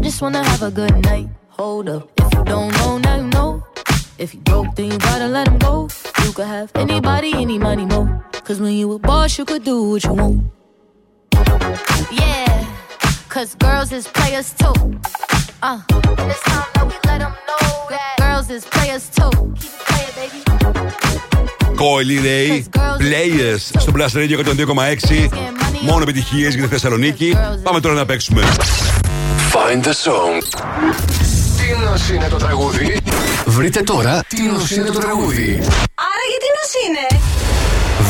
I just wanna have a good night. Hold up, if you don't know, now you know. If you broke, then you gotta let him go. You could have anybody, any money, more. Cause when you a boss, you could do what you want. Yeah, cause girls is players too. Uh, and it's time that we let them know that girls is players too. Keep it playing, baby. Coily Ray, Players, στο Plus Radio εκατόν δύο κόμμα έξι. Μόνο επιτυχίες για τη Θεσσαλονίκη. Πάμε τώρα να παίξουμε. Find the song. Τίνος είναι το τραγούδι. Βρείτε τώρα τίνος είναι το τραγούδι. Άρα γιατί τίνος είναι.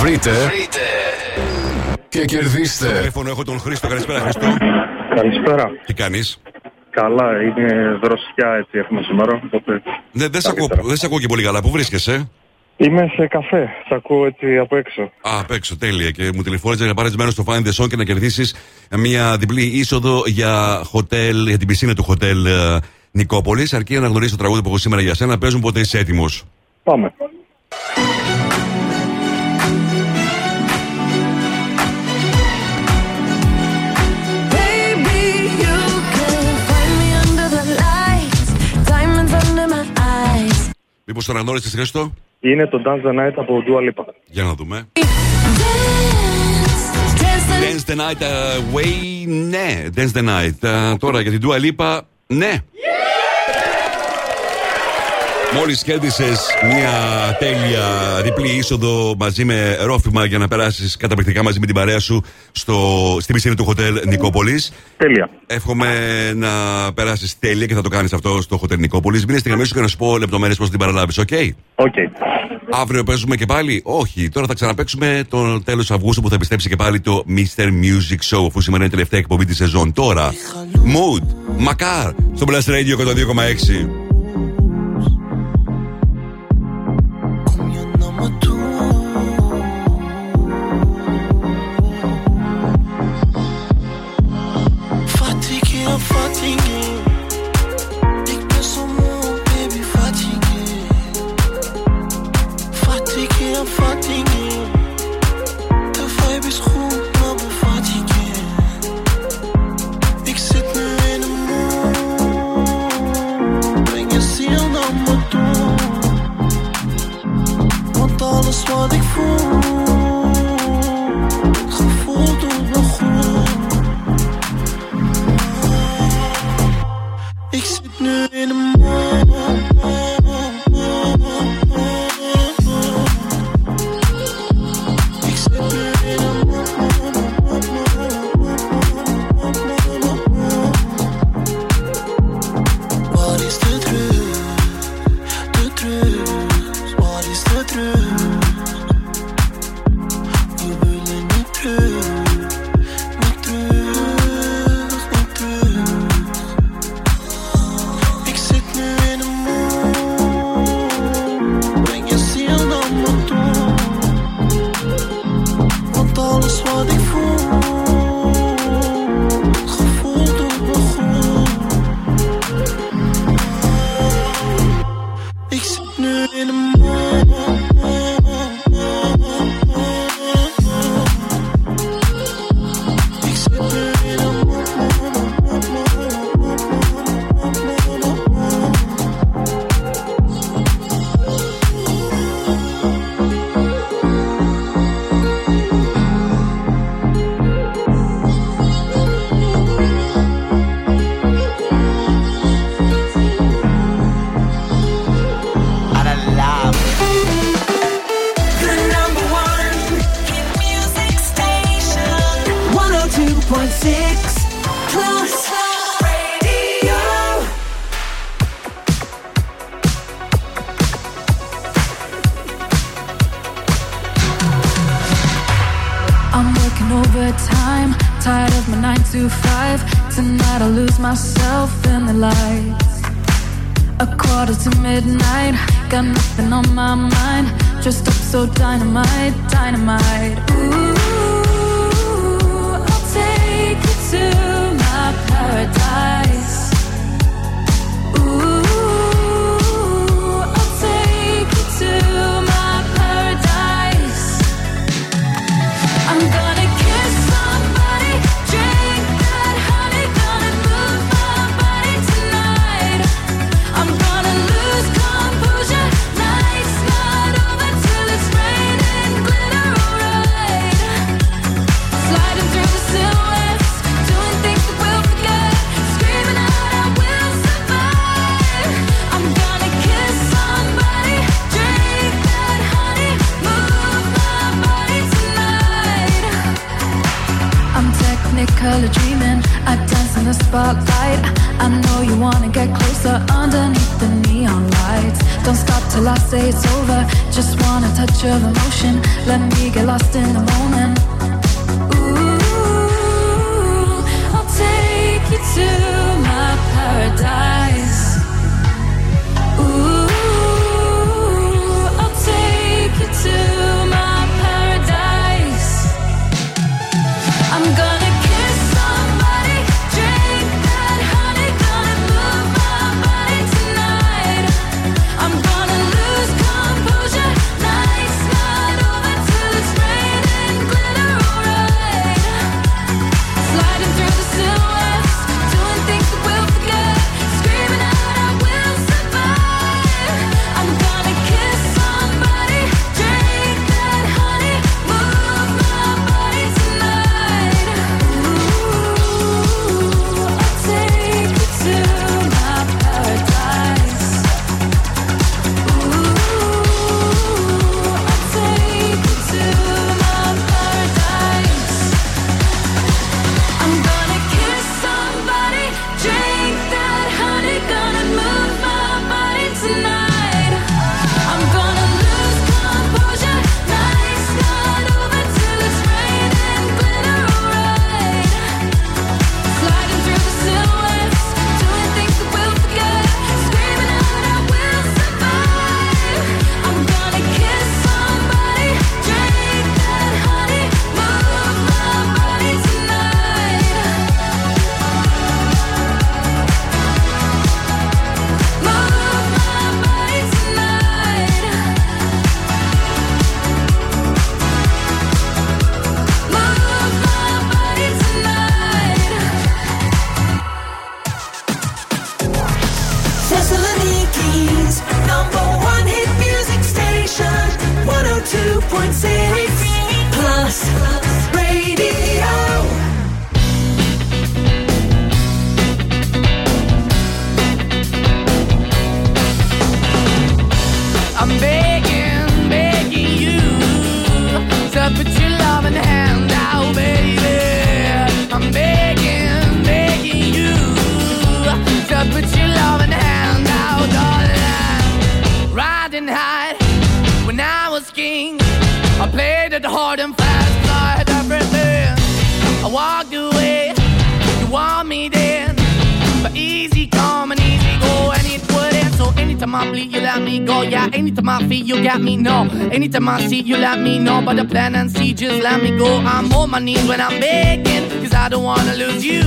Βρείτε. Βρείτε. Και κερδίστε. Στο τηλέφωνο έχω τον Χρήστο. Καλησπέρα, Χρήστο. Καλησπέρα. Τι κάνεις? Καλά, είναι δροσιά έτσι έχουμε σήμερα. Οπότε... Ναι, δεν σε ακούω, δεν σε ακούω και πολύ καλά. Πού βρίσκεσαι? Είμαι σε καφέ, σ' ακούω έτσι από έξω. Α, απ' έξω, τέλεια. Και μου τηλεφώνησε να πάρεις μέρος στο Find The Song και να κερδίσεις μια διπλή είσοδο για, hotel, για την πισίνα του Hotel Νικόπολης. Αρκεί να γνωρίσεις το τραγούδι που έχω σήμερα για σένα. Παίζουν ποτέ είσαι έτοιμος? Πάμε. Μήπως το αναγνώρισες, Χρήστο? Είναι το Dance the Night από Dua Lipa. Για να δούμε. Dance the Night away, ναι. Dance the Night. Uh, τώρα για την Dua Lipa, ναι. Yeah! Μόλις κέρδισες μια τέλεια διπλή είσοδο μαζί με ρόφημα για να περάσεις καταπληκτικά μαζί με την παρέα σου στο, στη πισίνα του Hotel Nicopolis. Τέλεια. Εύχομαι να περάσεις τέλεια και θα το κάνεις αυτό στο Hotel Nicopolis. Μείνε στη γραμμή σου και να σου πω λεπτομέρειες πώς την παραλάβεις, οκ. Okay? Okay. Αύριο παίζουμε και πάλι. Όχι, τώρα θα ξαναπαίξουμε το τέλος Αυγούστου που θα επιστρέψει και πάλι το Mr Music Show, αφού σήμερα είναι η τελευταία εκπομπή της σεζόν. Τώρα, Mood, Μακάρ, στο Blast Radio εκατόν δύο κόμμα έξι. Wat ik voel, het gevoel doet me goed. Ik zit nu in de maan. tired of my nine to five. Tonight I'll lose myself in the lights. A quarter to midnight, got nothing on my mind. Dressed up so dynamite, dynamite. Ooh, I'll take you to my paradise. Ooh, I'll take you to my paradise. I'm gonna color dreaming, I dance in the spotlight. I know you wanna get closer underneath the neon lights. Don't stop till I say it's over. Just want a touch of emotion. Let me get lost in the moment. Ooh, I'll take you to my paradise. Ooh, I'll take you to my paradise. I'm gonna anytime I see you, let me know. But the plan and see, just let me go. I'm on my knees when I'm begging, cause I don't wanna lose you.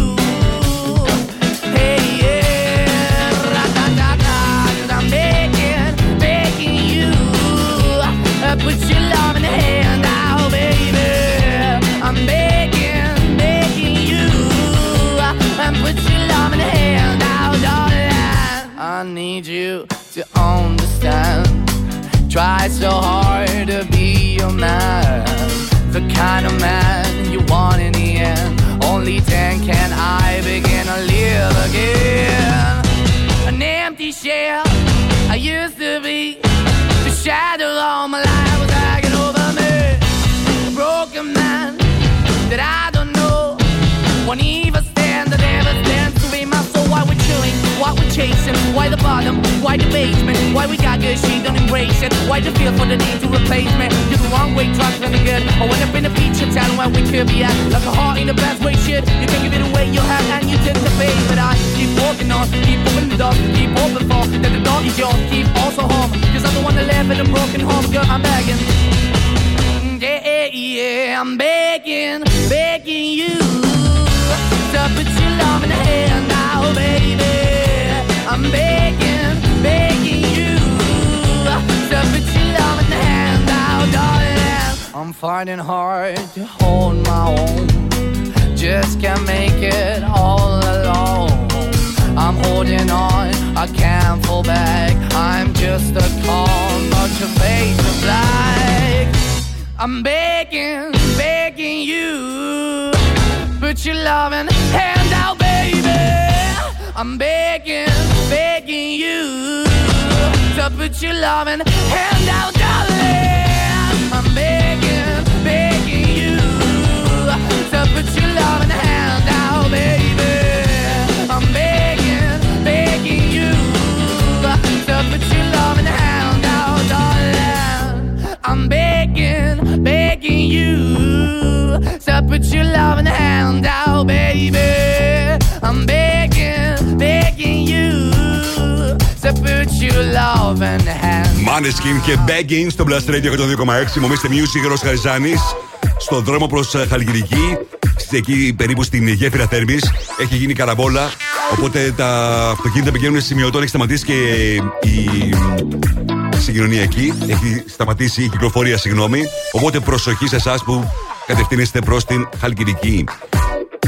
Hey, yeah, ra-da-da-da. Cause I'm begging, begging you, put your love in the hand out, baby. I'm begging, begging you, put your love in the hand out, darling. I need you to understand. Try so hard to be your man, the kind of man you want in the end. Only then can I begin to live again. An empty shell I used to be, the shadow all my life was hanging over me. A broken man that I don't know, won't even stand, I never stand to be my soul. Why we're chewing, why we're chasing, why the bottom, why the basement, why we got good shit, don't embrace it. Why the feel for the need to replace me? You're the wrong way, trying to the good. I went up in the feature town where we could be at, like a heart in the best way, shit. shit. You can give it away, you have and you tend to pay. But I keep walking on, keep moving the dog, keep open for that the dog is yours, keep also home. Cause I'm the one that left in a broken home, girl, I'm begging. Yeah, yeah, yeah, I'm begging, begging you to put your love in the hand now, baby. I'm begging, begging you to put your love in the hand now, darling. I'm finding hard to hold my own, just can't make it all alone. I'm holding on, I can't fall back, I'm just a call, but your face is black. I'm begging, begging you, put your loving hand out, baby. I'm begging, begging you, to put your loving hand out, darling. I'm begging, begging you, to put your loving hand out, baby. I'm begging, begging you, to put your loving hand out, darling. I'm begging, begging you, so put your loving hand out, baby. I'm begging, begging you, so put your loving hand. Måneskin και begging στο Blast Radio εκατόν δύο κόμμα έξι. Mr Music, Γιώργος Χαριζάνης. Στον δρόμο προς Χαλκιδική, εκεί περίπου στην γέφυρα Θέρμης, έχει γίνει καραβόλα. Οπότε τα αυτοκίνητα πηγαίνουν σημειωτών, έχει σταματήσει και η συγκοινωνία εκεί. Έχει σταματήσει η κυκλοφορία, συγγνώμη. Οπότε προσοχή σε εσάς που κατευθύνεστε προς την Χαλκιδική.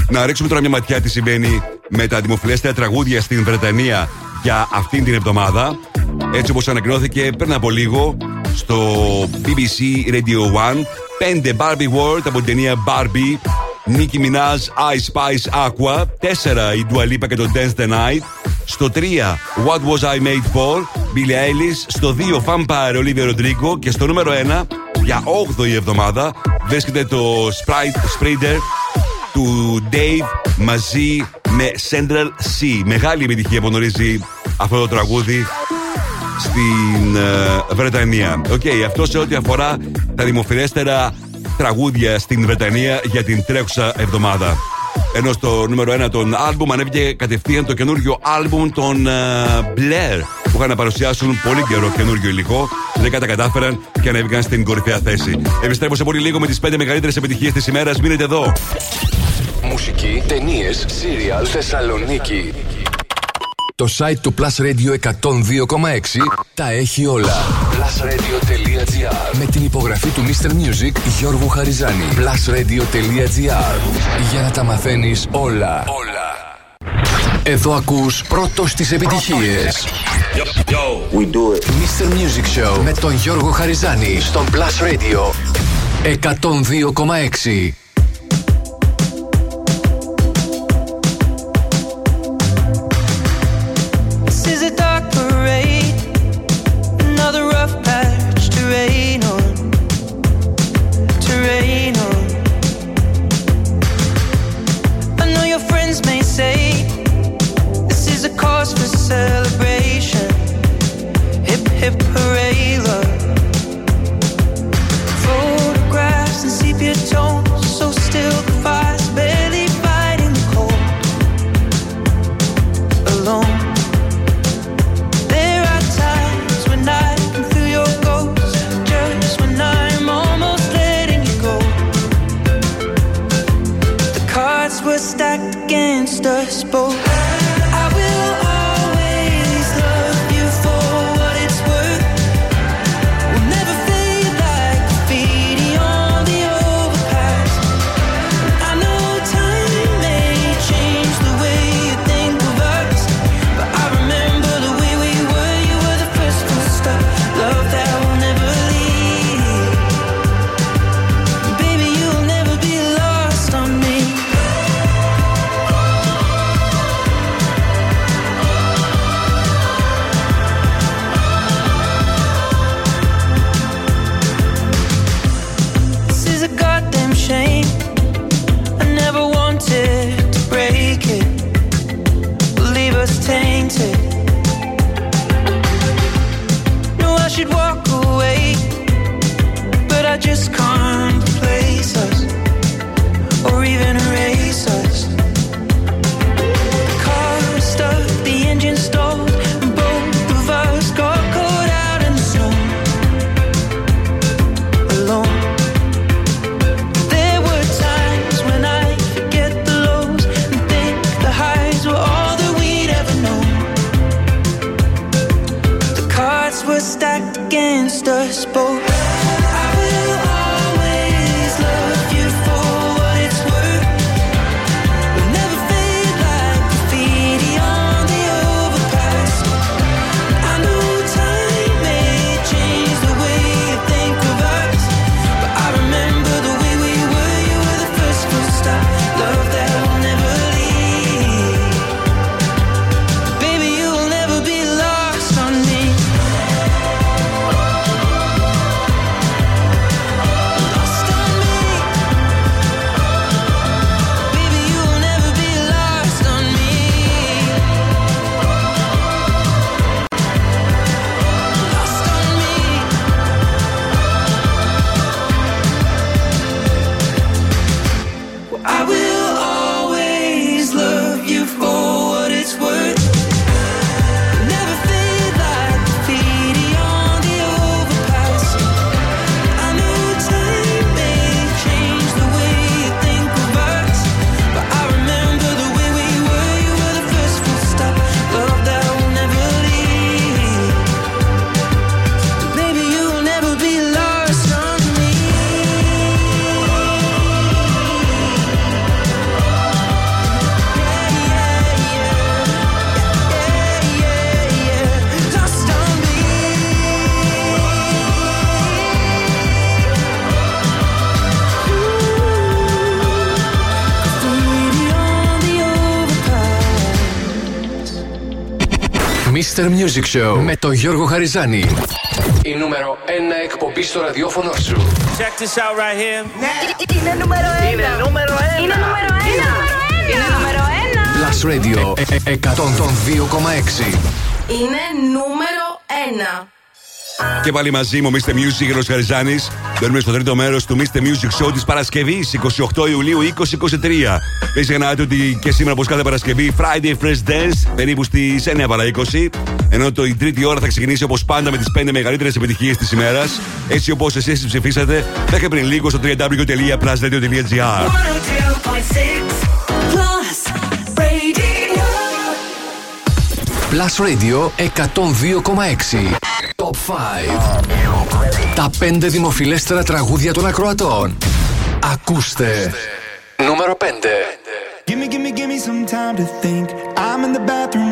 Να ρίξουμε τώρα μια ματιά τι συμβαίνει με τα δημοφιλέστερα τραγούδια στην Βρετανία για αυτήν την εβδομάδα. Έτσι όπως ανακοινώθηκε πριν από λίγο στο μπι μπι σι Radio ένα. πέντε Barbie World από την ταινία Barbie. Nicki Minaj, I Spice, Aqua. τέσσερα η Dua Lipa και το Dance the Night. Στο τρία What Was I Made For, Billie Eilish. Στο δύο Vampire, Olivia Rodrigo. Και στο νούμερο ένα για όγδοη εβδομάδα βρίσκεται το Sprite Spreader του Dave μαζί με Central C. Μεγάλη επιτυχία που γνωρίζει αυτό το τραγούδι στην ε, Βρετανία. Οκ, okay, αυτό σε ό,τι αφορά τα δημοφιλέστερα τραγούδια στην Βρετανία για την τρέχουσα εβδομάδα. Ενώ στο νούμερο ένα των άλμπουμ ανέβηκε κατευθείαν το καινούργιο άλμπουμ των uh, Blair που είχαν να παρουσιάσουν πολύ καιρό καινούργιο υλικό. Δέκα τα κατάφεραν και ανέβηκαν στην κορυφαία θέση. Επιστρέφω σε πολύ λίγο με τις πέντε μεγαλύτερες επιτυχίες της ημέρας. Μείνετε εδώ. Μουσική, ταινίες, σύριαλ, Θεσσαλονίκη. Το site του Plus Radio εκατόν δύο κόμμα έξι τα έχει όλα. Plusradio.gr. Με την υπογραφή του Mr Music Γιώργου Χαριζάνη. Plusradio.gr. Για να τα μαθαίνεις όλα. Όλα. Εδώ ακούς πρώτος τις επιτυχίες. Yo, yo. We do it. Mr Music Show με τον Γιώργο Χαριζάνη στον Plus Radio εκατόν δύο κόμμα έξι. Mr Music Show με τον Γιώργο Χαριζάνη. Η νούμερο ένα εκπομπή στο ραδιόφωνο σου. Check this out right here. Ναι. Είναι νούμερο ένα. Είναι νούμερο ένα. Είναι νούμερο ένα. Είναι νούμερο ένα. Plus Radio εκατόν δύο κόμμα έξι. Είναι νούμερο ένα. Και πάλι μαζί μου, μίστερ Music, Γιώργος Χαριζάνης. Μπαίνουμε στο τρίτο μέρος του μίστερ Music Show της Παρασκευής, εικοστή ογδόη Ιουλίου είκοσι είκοσι τρία. Μην ξεχνάτε ότι και σήμερα, όπως κάθε Παρασκευή, Friday Fresh Dance, περίπου στις εννιά παρά είκοσι. Ενώ το, η τρίτη ώρα θα ξεκινήσει όπως πάντα με τις πέντε μεγαλύτερες επιτυχίες της ημέρας. Έτσι όπως εσείς τις ψηφίσατε, μέχρι πριν λίγο στο double-u double-u double-u τελεία plus radio τελεία gr. Plus Radio εκατόν δύο κόμμα έξι. Top πέντε. Τα πέντε δημοφιλέστερα τραγούδια των ακροατών. Ακούστε. Νούμερο πέντε. Give me, give me, give me some time to think. I'm in the bathroom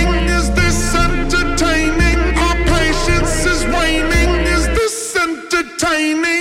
Is this entertaining? Patience is waning, is this entertaining?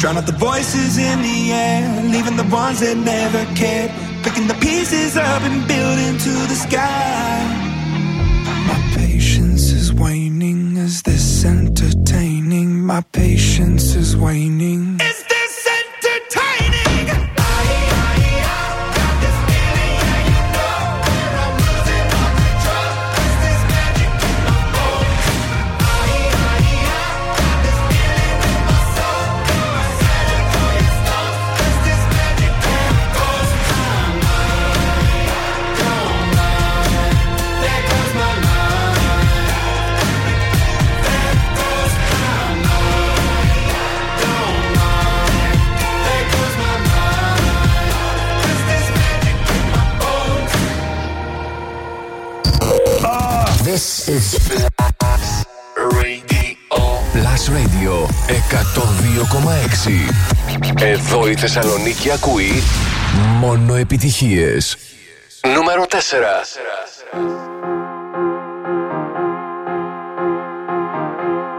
Drown out the voices in the air, leaving the ones that never cared, picking the pieces up and building to the sky. My patience is waning, is this entertaining? My patience is waning. Is this entertaining? This is Plus Radio. Plus Radio εκατόν δύο κόμμα έξι. Εδώ η Θεσσαλονίκη ακούει μόνο επιτυχίες. Νούμερο τέσσερα.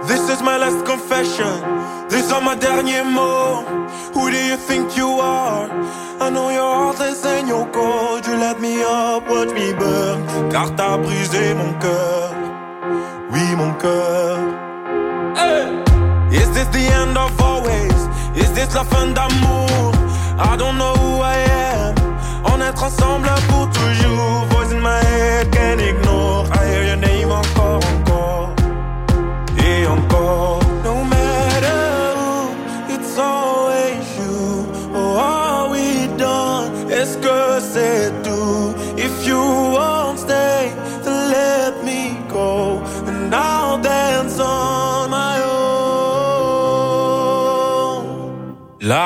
This is my last confession. These are my derniers mots. Who do you think you are? I know your heart is in your cold. You let me up, watch me burn. Car t'as brisé mon cœur. Oui, mon cœur. Hey! Is this the end of always? Is this la fin d'amour? I don't know who I am. On est ensemble pour toujours. Voice in my head, can't ignore. I hear your name encore, encore. Et encore. No matter who, it's always you. Oh, are we done? Est-ce que c'est tout? If you won't stay, then let me go. And I'll dance on my own. La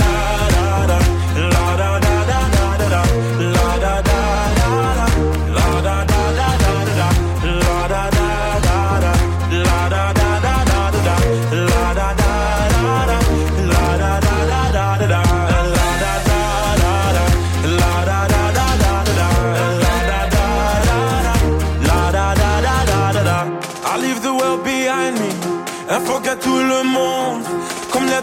da. à tout le monde. Come let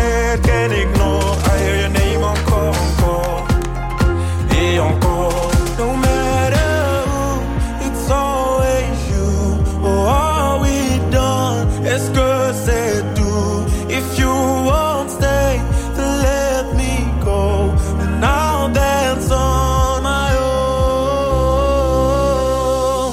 head, can't ignore. I hear your name encore, encore et encore. No matter who, it's always you. Oh, are we done? Est-ce que c'est tout? If you won't stay, then let me go. And I'll dance on my own.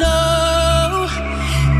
know.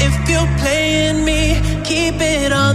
If you're playing me, keep it on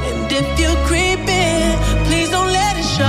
And if you're creeping, please don't let it show. No.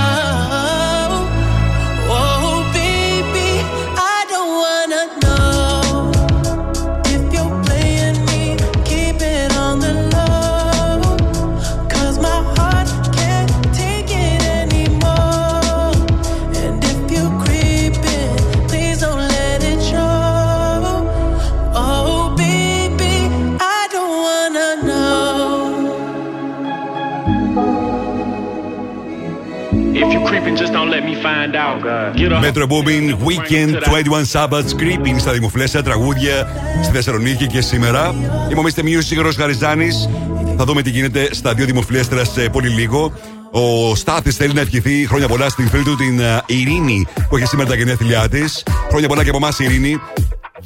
Μέτρο Μπούμπιν, Weekend, είκοσι ένα Sabbath, Creeping στα δημοφιλέστερα τραγούδια στη Θεσσαλονίκη και σήμερα. Είμαι ο Mr Music, Γιώργος Χαριζάνης. Θα δούμε τι γίνεται στα δύο δημοφιλέστερα σε πολύ λίγο. Ο Στάθης θέλει να ευχηθεί χρόνια πολλά στην φίλη του την uh, Ειρήνη που έχει σήμερα τα γενέθλιά της. Χρόνια πολλά και από εμάς, Ειρήνη.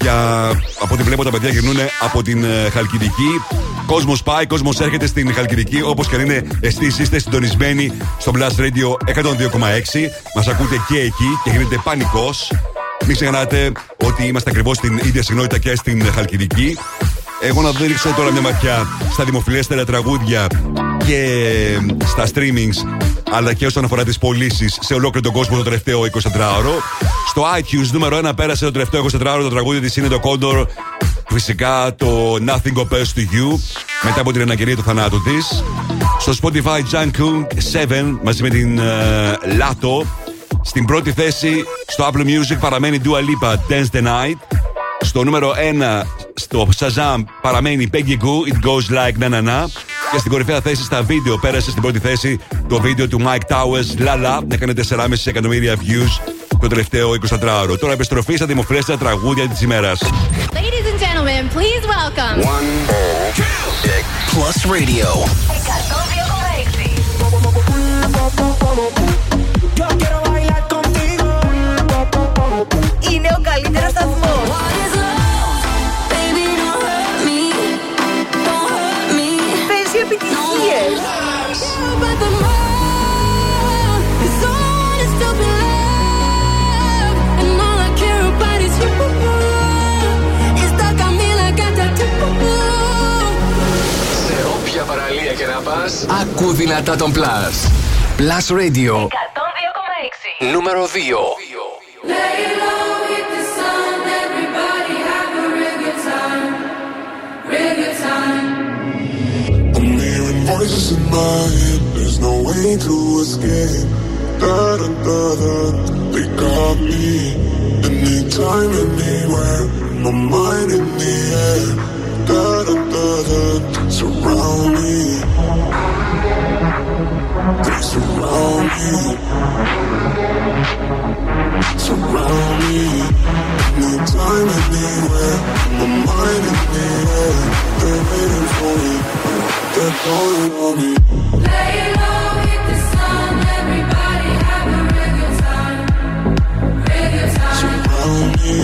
Για... Από ό,τι βλέπω, τα παιδιά γυρνούν από την uh, Χαλκιδική. Κόσμος πάει, κόσμος έρχεται στην Χαλκιδική. Όπως και αν είναι, εσείς είστε συντονισμένοι στο Plus Radio εκατόν δύο κόμμα έξι. Μας ακούτε και εκεί και γίνεται πανικός. Μην ξεχνάτε ότι είμαστε ακριβώς στην ίδια συχνότητα και στην Χαλκιδική. Εγώ να ρίξω τώρα μια ματιά στα δημοφιλέστερα τραγούδια και στα streamings, αλλά και όσον αφορά τις πωλήσεις σε ολόκληρο τον κόσμο το τελευταίο εικοσιτετράωρο. Στο iTunes νούμερο ένα πέρασε το τελευταίο εικοσιτετράωρο το τραγούδι της είναι το Condor. Φυσικά το Nothing Compares to You μετά από την αναγγελία του θανάτου της. Στο Spotify Jungkook seven μαζί με την ε, Lato. Στην πρώτη θέση στο Apple Music παραμένει Dua Lipa Dance the Night. Στο νούμερο ένα στο Shazam παραμένει Peggy Gou It Goes Like Na Na Na. Και στην κορυφαία θέση στα βίντεο πέρασε στην πρώτη θέση το βίντεο του Mike Towers Lala. Έκανε τέσσερα κόμμα πέντε εκατομμύρια views το τελευταίο εικοσιτετράωρο. Τώρα επιστροφή στα δημοφιλέστερα τραγούδια της ημέρας. Ladies and gentlemen, please welcome Plus Radio. Είναι ο καλύτερος σταθμός. Και να πας, ακού δυνατά τον Plus. Plus Radio εκατόν δύο κόμμα έξι. Νούμερο δύο. Voices in my head, there's no way to escape. Da da da da, they got me. Anytime, anywhere, my mind in the air. Da da da da, surround me. They surround me. Surround me. Anytime, anywhere, my mind in the air. They're waiting for me. They're calling on me. Lay low with the sun. Everybody have a real good time. Real good time. Surround me.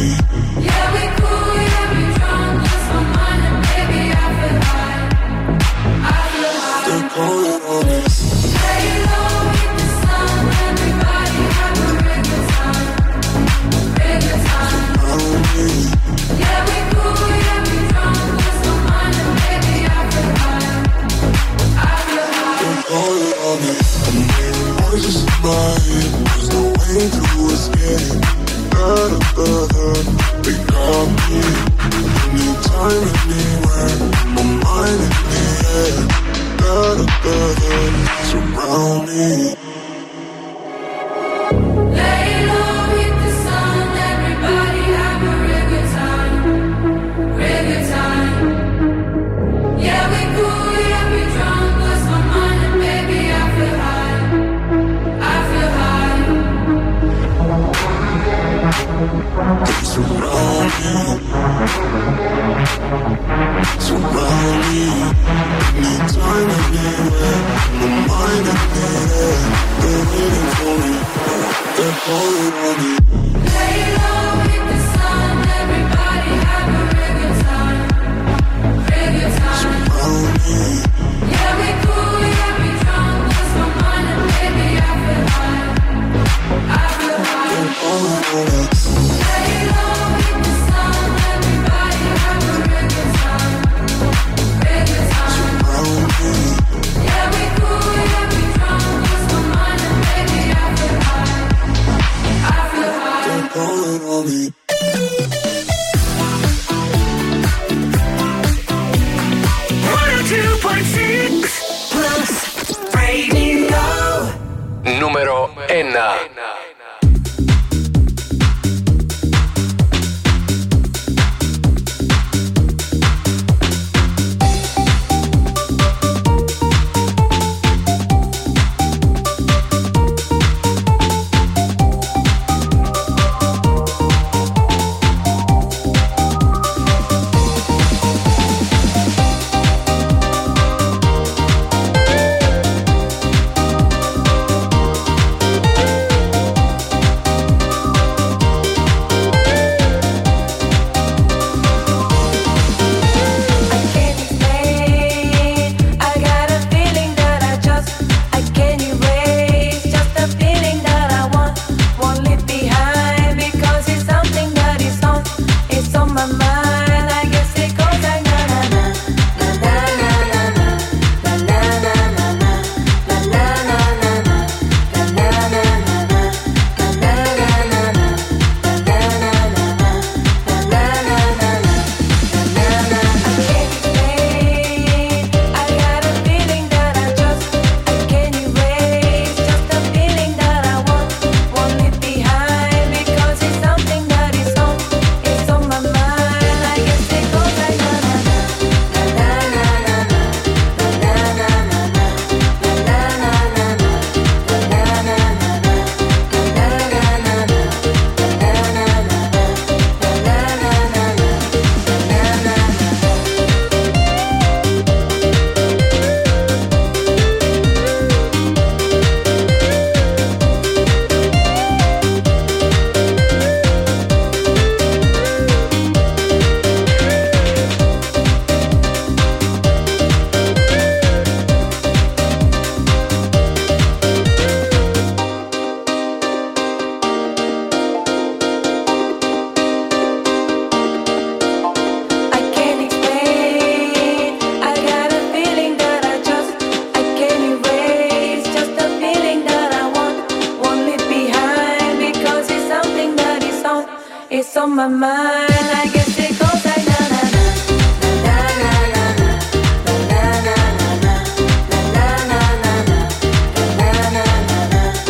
Yeah, we cool, yeah, we drunk. Lost my mind and baby, I feel high. I feel high. They're calling on me. Lay low with the sun. Everybody have a real good time. Real good time. Surround me. Yeah, we cool, yeah, we drunk. Lost my mind and baby, I feel high. They're calling on me. I'm hearing voices in my head. There's no way to escape. Da da da da, they got me. Anytime, anywhere, my mind in the air. Da da da da, surround me. Lay low with the sun. Everybody have a real good time. Real good time. Yeah, we cool. Yeah, we drunk. They surround me. Surround me. Anytime, anywhere. My mind in the air. They're waiting for me. They're calling on me. Lay low with the sun. Everybody have a real good time. Real good time. Surround me. Yeah, we cool. Yeah, we drunk. Lost my mind and baby, I feel high. I feel high. They're calling on me. Número ένα. on my mind. I guess it goes like na na na, na na na na, na na na na, na na na na, na na na na, na na na na, na na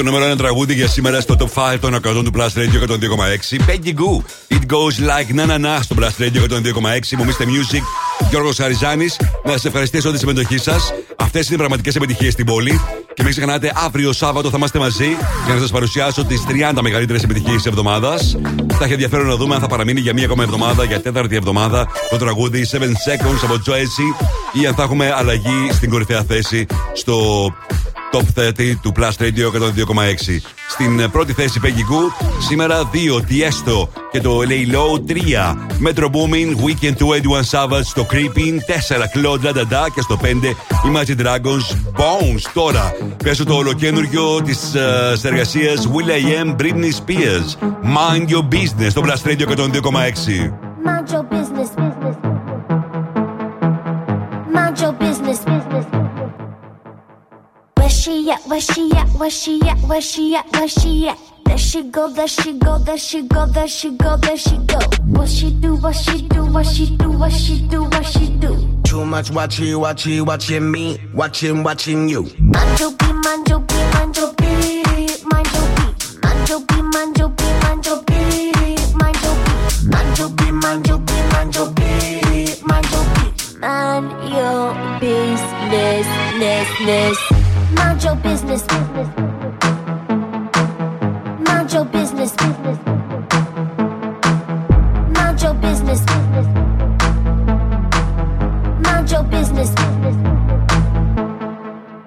Το νούμερο ένα τραγούδι για σήμερα στο Top πέντε των εκατό του Plus Radio εκατόν δύο κόμμα έξι. Peggy Gou, It Goes Like Na Na Na στο Plus Radio εκατόν δύο κόμμα έξι. Μου Mr Music, Γιώργος Χαριζάνης. Να σας ευχαριστήσω για τη συμμετοχή σας. Αυτές είναι οι πραγματικές επιτυχίες στην πόλη. Και μην ξεχνάτε, αύριο Σάββατο θα είμαστε μαζί για να σας παρουσιάσω τις τριάντα μεγαλύτερες επιτυχίες της εβδομάδας. Θα έχει ενδιαφέρον να δούμε αν θα παραμείνει για μία ακόμα εβδομάδα, για τέταρτη εβδομάδα, το τραγούδι seven Seconds από Joyce ή αν θα έχουμε αλλαγή στην κορυφαία θέση στο Top thirty του Plus Radio εκατόν δύο κόμμα έξι. Στην πρώτη θέση Peggy Gou, σήμερα δύο Tiesto και το Lay Low, τρία Metro Boomin, Weekend του είκοσι ένα Savage στο Creeping, τέσσερα Claude Dada και στο πέντε Imagine Dragons Bones. Τώρα πέσω το ολοκένουργιο της uh, συνεργασίας Will.i.am Britney Spears, Mind Your Business στο Plus Radio εκατόν δύο κόμμα έξι. Mind your business, business. Mind your business, business. Where she at, where she at, where she at, where she at, where she at? There she go, there she go, there she go, there she go, there she go. What she do, what she do, what she do, what she do, what she do. Too much watching, watching, watching me, watching, watching you. Mind your beat, mind your beat, mind your beat, mind your beat. Mind your beat, mind your beat, mind your beat, mind your beat. Mind your beat, mind your beat, mind your beat, mind your beat. Mind your business, business, business. Mind your business, business. Mind your business, business. Mind your business, business. Mind your business, business.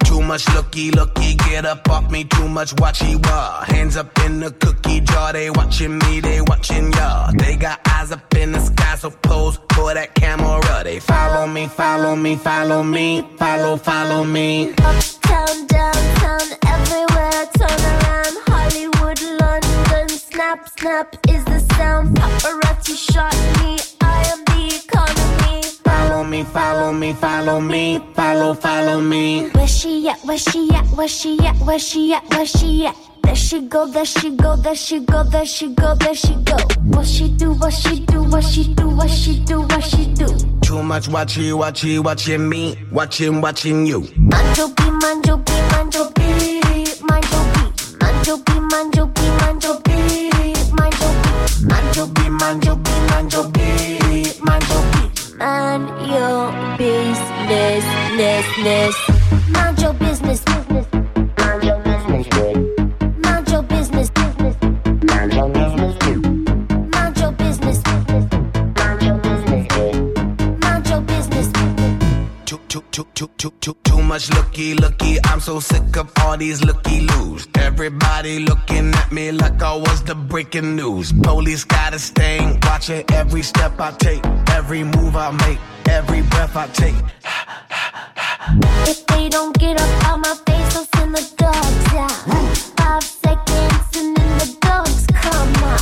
Too much looky, looky, get up off me. Too much watchy, wah. Hands up in the cookie jar, they watching me, they watching y'all. They got eyes up in the sky, so pose for that camera. They follow me, follow me, follow me, follow, follow me. Down, downtown, everywhere, turn around. Hollywood, London, snap, snap is the sound. Paparazzi shot me, I am the economy. Follow me, follow me, follow me, follow, follow me. Where she at, where she at, where she at, where she at, where she at? There she go, there she go, there she go, there she go, there she go. What she do, what she do, what she do, what she do, what she do. Too much watching, watching, watching me, watching, watching you. Mind your beat, mind your beat, mind your beat, mind your beat. Mind your beat, mind your beat, mind your beat, mind your beat. Mind your beat, mind your beat, mind your beat, mind your beat. Mind your business, business. Mind your business, business. Mind your business, business. Too, too, too, too, too much looky, looky. I'm so sick of all these looky loos. Everybody looking at me like I was the breaking news. Police got a stain, watching every step I take, every move I make, every breath I take. If they don't get up out my face, I'll send the dogs out. Five seconds and then the dogs come out.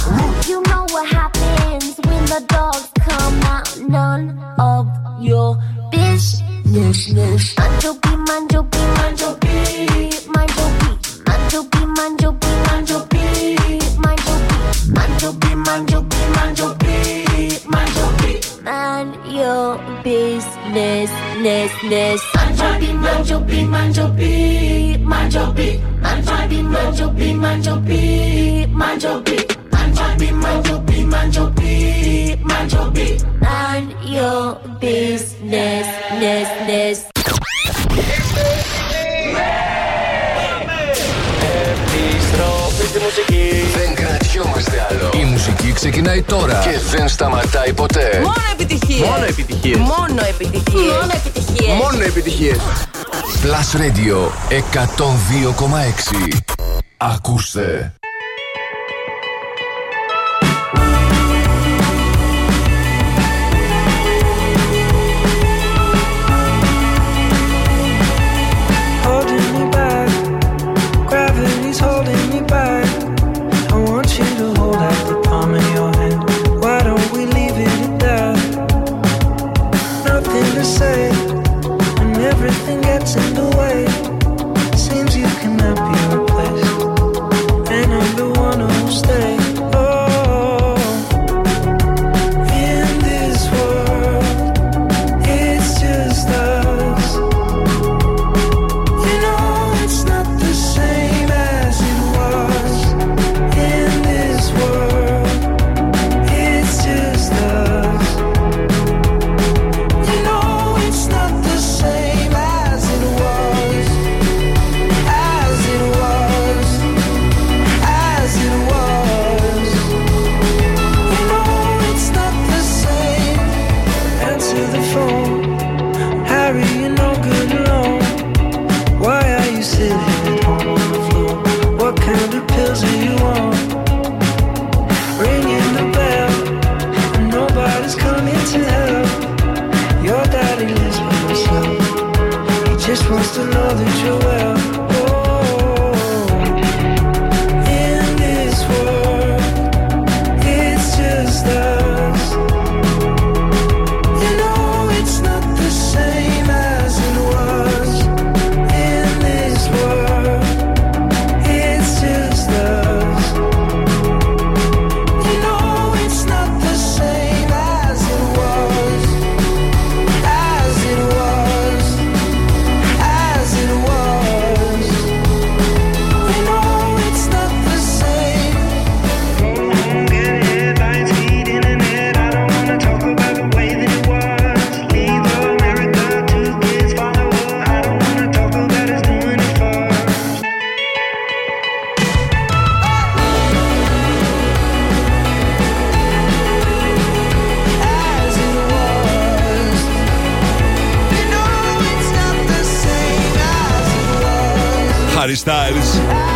You know what happens when the dogs come out. None of your business. Yes, yes. Mind your beat, mind your beat, mind your beat, mind your beat. Mind your beat, mind your beat, mind your beat, mind your beat. Mind your beat, mind your beat, mind your beat, manjopi, manjopi, manjopi, manjopi, manjopi, manjopi, manjopi, manjopi, manjopi, manjopi, manjopi. Mind your business, business. Επιστροφή στη μουσική. Δεν κρατιόμαστε άλλο. Η μουσική ξεκινάει τώρα και δεν σταματάει ποτέ. Μόνο επιτυχίες. Μόνο επιτυχίες. Μόνο επιτυχίες. Μόνο επιτυχίες. Μόνο επιτυχίες. Plus Radio εκατόν δύο κόμμα έξι. Ακούστε.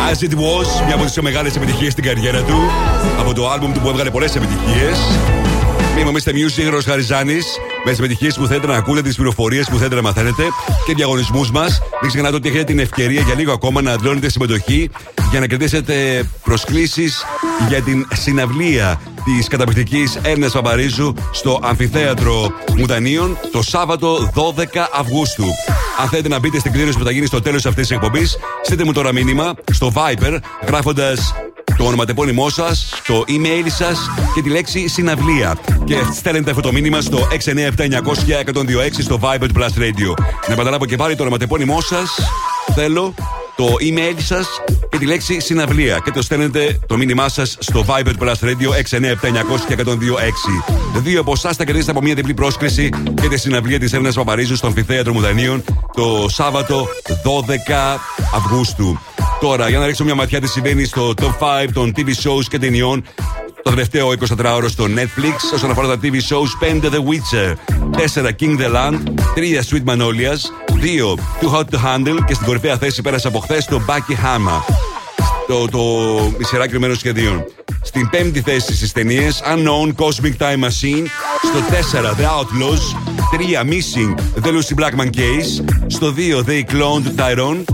As It Was, μια από τις πιο μεγάλες επιτυχίες στην καριέρα του, από το άλμπουμ του που έβγαλε πολλές επιτυχίες. Είμαι ο Μίστερ Music, Γιώργος Χαριζάνης, με τις επιτυχίες που θέλετε να ακούτε, τις πληροφορίες που θέλετε να μαθαίνετε και διαγωνισμούς μας. Μην ξεχνάτε ότι έχετε την ευκαιρία για λίγο ακόμα να δηλώνετε συμμετοχή για να κερδίσετε προσκλήσεις για την συναυλία της καταπληκτικής Έλενας Παπαρίζου στο Αμφιθέατρο Μουδανίων το Σάββατο δώδεκα Αυγούστου. Αν θέλετε να μπείτε στην κλήρωση που θα γίνει στο τέλος αυτής της εκπομπής, στείλτε μου τώρα μήνυμα στο Viber γράφοντας το ονοματεπώνυμό σας, το email σας και τη λέξη συναυλία. Και στέλνετε αυτό το μήνυμα στο έξι εννιά επτά εννιά μηδέν μηδέν ένα μηδέν δύο έξι στο Viber Plus Radio. Να επαναλάβω και πάλι το ονοματεπώνυμό σας, θέλω το email σας και τη λέξη συναυλία. Και το στέλνετε το μήνυμά σας στο Viber Plus Radio έξι εννιά επτά εννιά μηδέν μηδέν ένα μηδέν δύο έξι. Δύο από εσάς θα κερδίσετε από μια διπλή πρόσκληση για τη συναυλία της Έλενας Παπαρίζου στο Αμφιθέατρο Μουδανίων το Σάββατο δώδεκα Αυγούστου. Τώρα, για να ρίξω μια ματιά τι συμβαίνει στο Top πέντε των τι βι shows και ταινιών το τελευταίο εικοσιτετράωρο στο Netflix. Όσον αφορά τα τι βι shows, πέντε The Witcher, τέσσερα King the Land, τρία Sweet Magnolias, δύο Too Hot to Handle και στην κορυφαία θέση πέρασε από χθες το Bucky Hammer, το, το μισεράκι του μέρους σχεδίων. Στην πέμπτη θέση στις ταινίες, Unknown Cosmic Time Machine. Στο τέσσερα The Outlaws, τρία Missing The Lucy Blackman Case, στο δύο They Cloned Tyrone.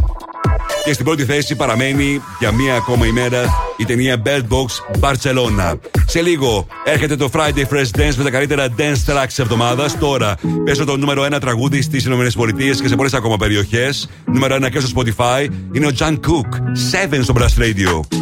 Και στην πρώτη θέση παραμένει για μία ακόμα ημέρα η ταινία Bird Box Barcelona. Σε λίγο έρχεται το Friday Fresh Dance με τα καλύτερα dance tracks της εβδομάδας. Τώρα παίζω το νούμερο ένα τραγούδι στις ΗΠΑ και σε πολλές ακόμα περιοχές. Νούμερο ένα και στο Spotify είναι ο Jungkook, Seven στο Blast Radio.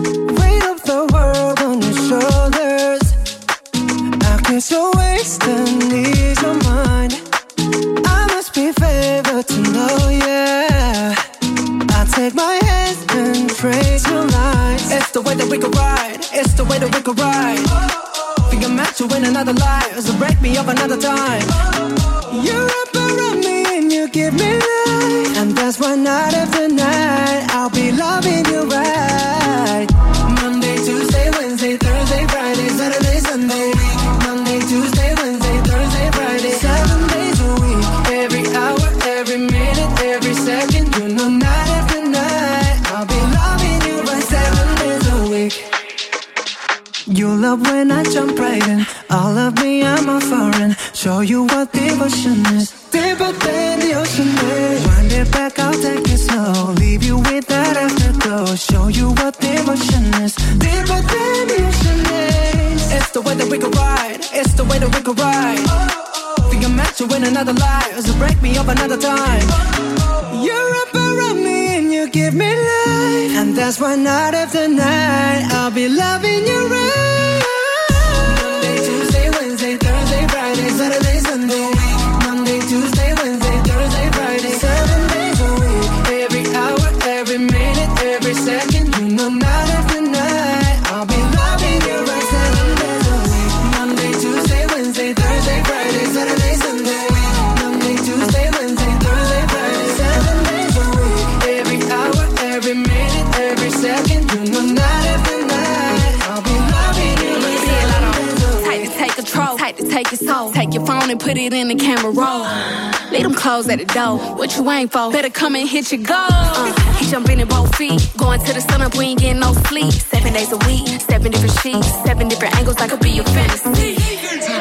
praise your lies. It's the way that we can ride. It's the way that we can ride. Think I'm meant to win another life, so break me up another time. You wrap around me and you give me life, and that's why night after night I'll be loving you right. Monday, Tuesday, Wednesday, Thursday, Friday, Saturday, Sunday. Monday, Tuesday, Wednesday, Thursday, Friday, seven days a week. Every hour, every minute, every second, you know night after night I'll be loving you right. Seven days a week. You love when I jump right in. All of me, I'm a foreign. Show you what devotion is, deeper than the ocean is. Wind it back, I'll take it slow. Leave you with that afterglow. Show you what devotion is, deeper than the ocean is. It's the way that we can ride. It's the way that we can ride. Oh, oh. Think I'm meant to win another life, so break me up another time. Oh, oh. You wrap around me and you give me life, and that's why night after night I'll be loving you right. Monday, Tuesday, Wednesday, Thursday, Friday, Saturday, Sunday. Monday, Tuesday, Wednesday, Thursday, Friday, seven days a week. Every hour, every minute, every second, you know night after night I'll be loving you right. Seven days a week. Monday, Tuesday, Wednesday, Thursday, Friday, Saturday, Sunday. Monday, Tuesday, Wednesday, Thursday, Friday, seven days a week. Every hour, every minute, every second, you know night after night I'll be loving you right. Seven days a week. Tight to take control, tight to take your soul. Take your phone and put it in the camera roll. Leave them clothes at the door. What you ain't for? Better come and hit your goal. Uh, he jumping in both feet. Going to the sun up, we ain't getting no sleep. Seven days a week, seven different sheets, seven different angles. I could be your fantasy.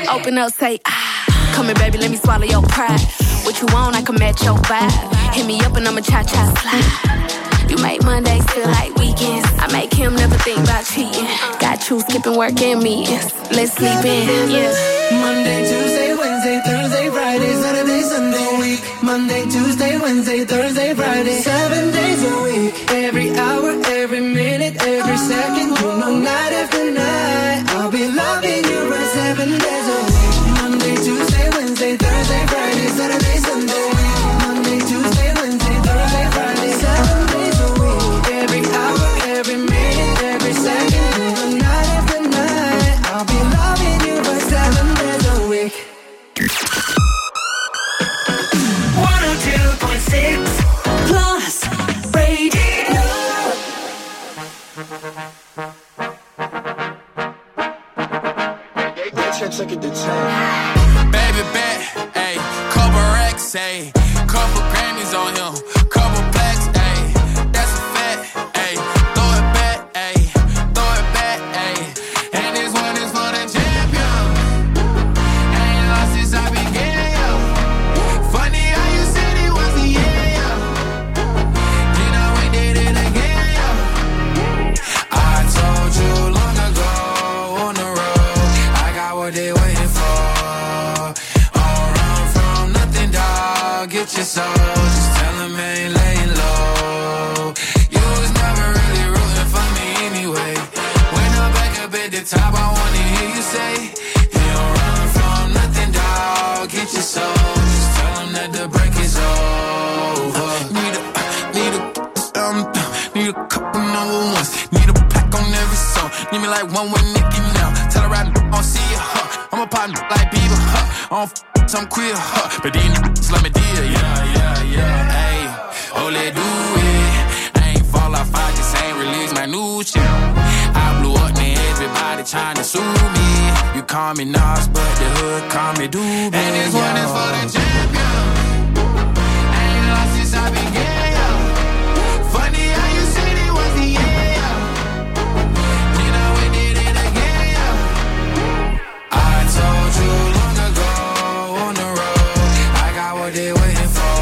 Open up, say ah. Come here, baby, let me swallow your pride. What you want, I can match your vibe. Hit me up and I'ma cha cha slide. You make Mondays feel like weekends. I make him never think about cheating. Got you skipping work and meetings. Let's sleep in, yeah. Monday, Tuesday, Wednesday, Thursday, Friday, Saturday, Sunday week. Monday, Tuesday, Wednesday, Thursday, Friday, seven days a week. Every hour, every minute, every second, you know night after night I'll be loving you right. Seven days a week. Monday, Tuesday, Wednesday, Thursday, Friday, Saturday, Sunday week. Monday, Tuesday, Wednesday, Thursday, Friday, seven days a week. Every hour, every minute, every second, you know night after night I'll be loving you right. Seven days a week. Six Plus Radio. Baby bet, ayy, couple racks, ayy, couple Grammys on him, couple blacks, ayy, that's a fact, ayy, throw it back, ayy, throw it back, ayy, and this one is for the champion. I ain't lost since I began. Your soul, just tell them I ain't laying low. You was never really rooting for me anyway. When I'm back up at the top, I wanna hear you say, you don't run from nothing, dog. Get your soul, just tell them that the break is over. Need a, need a, um, need a couple number ones. Need a pack on every song. Need me like one with Nicki now. Tell her I don't see ya, huh? I'm a pop like Bieber, huh? I don't I'm queer, huh? But then it's like me deal, yeah, yeah, yeah. Hey, oh, let do it. I ain't fall off, I just ain't release my new shit. I blew up, man, everybody trying to sue me. You call me Nas, but the hood call me Doobie. And this one is for the champion. I ain't lost since I began, yeah. Funny how you said it was the end, yeah. You know we did it again, yeah. I told you long ago. They waiting for.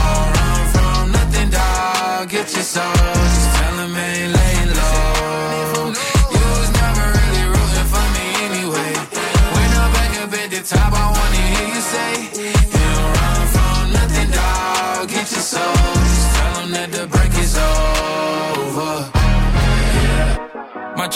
All run from nothing, dog. Get your soul. Just tell them I ain't laying low. You was never really rooting for me anyway. When I'm back up at the top, I wanna hear you say, you don't run from nothing, dog. Get your soul. Just tell them that the break is over. Yeah. My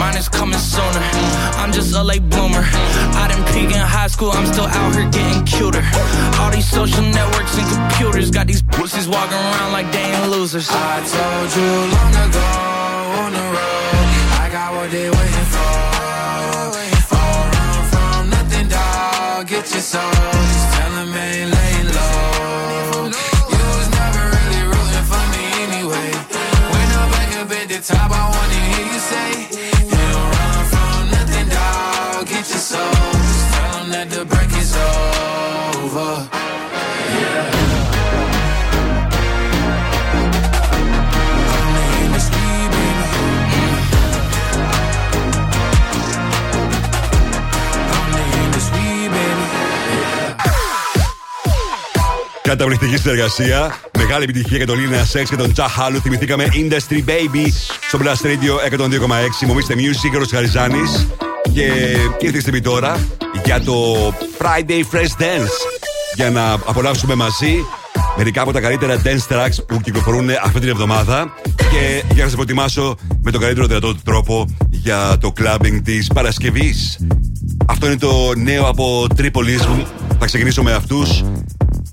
mine is coming sooner. I'm just a late bloomer. I didn't peak in high school, I'm still out here getting cuter. All these social networks and computers got these pussies walking around like they ain't losers. I told you long ago on the road, I got what they waiting for. All run from nothing, dog. Get your soul. Just tell them ain't laying low. You was never really rooting for me anyway. When I'm back up at the top, I wanna hear you say. So just tell them that the break is over. Καταπληκτική συνεργασία, μεγάλη επιτυχία για τον Λίνα Σεξ και τον Τσαχάλου. Θυμηθήκαμε Industry Baby στο Plus Radio εκατόν δύο κόμμα έξι. Μου Μίστερ Music, Γιώργος Χαριζάνης. Και ήρθε η στιγμή τώρα για το Friday Fresh Dance, για να απολαύσουμε μαζί μερικά από τα καλύτερα dance tracks που κυκλοφορούν αυτή την εβδομάδα και για να σας προετοιμάσω με τον καλύτερο δυνατό τρόπο για το clubbing της Παρασκευής. Αυτό είναι το νέο από Τρίπολης. Θα ξεκινήσω με αυτούς.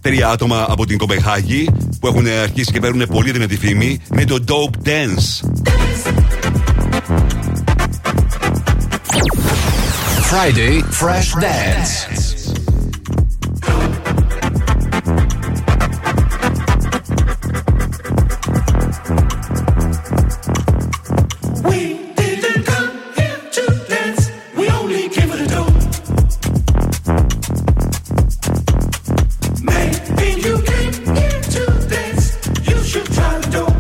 Τρία άτομα από την Κοπεχάγη που έχουν αρχίσει και παίρνουν πολύ δυνατή φήμη. Είναι το Dope Dance. Friday Fresh Dance. We didn't come here to dance. We only came for the dough. Maybe you came here to dance. You should try the dough.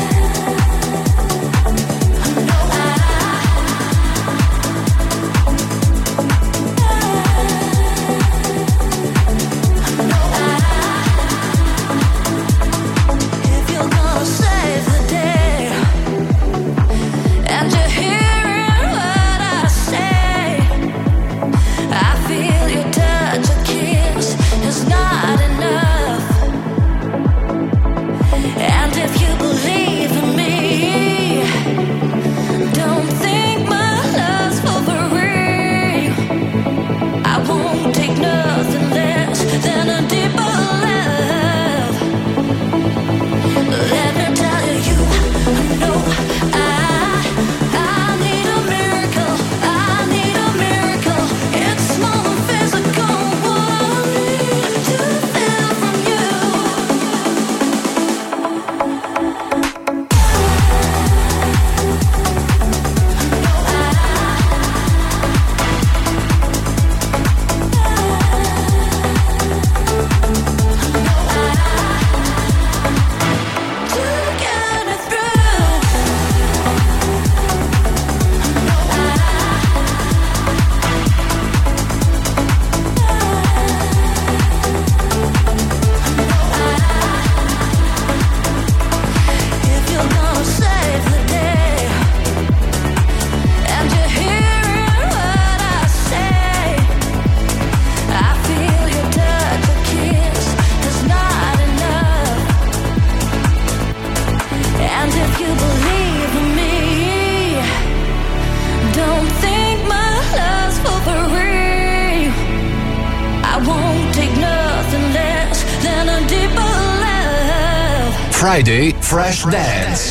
Friday, Fresh Dance.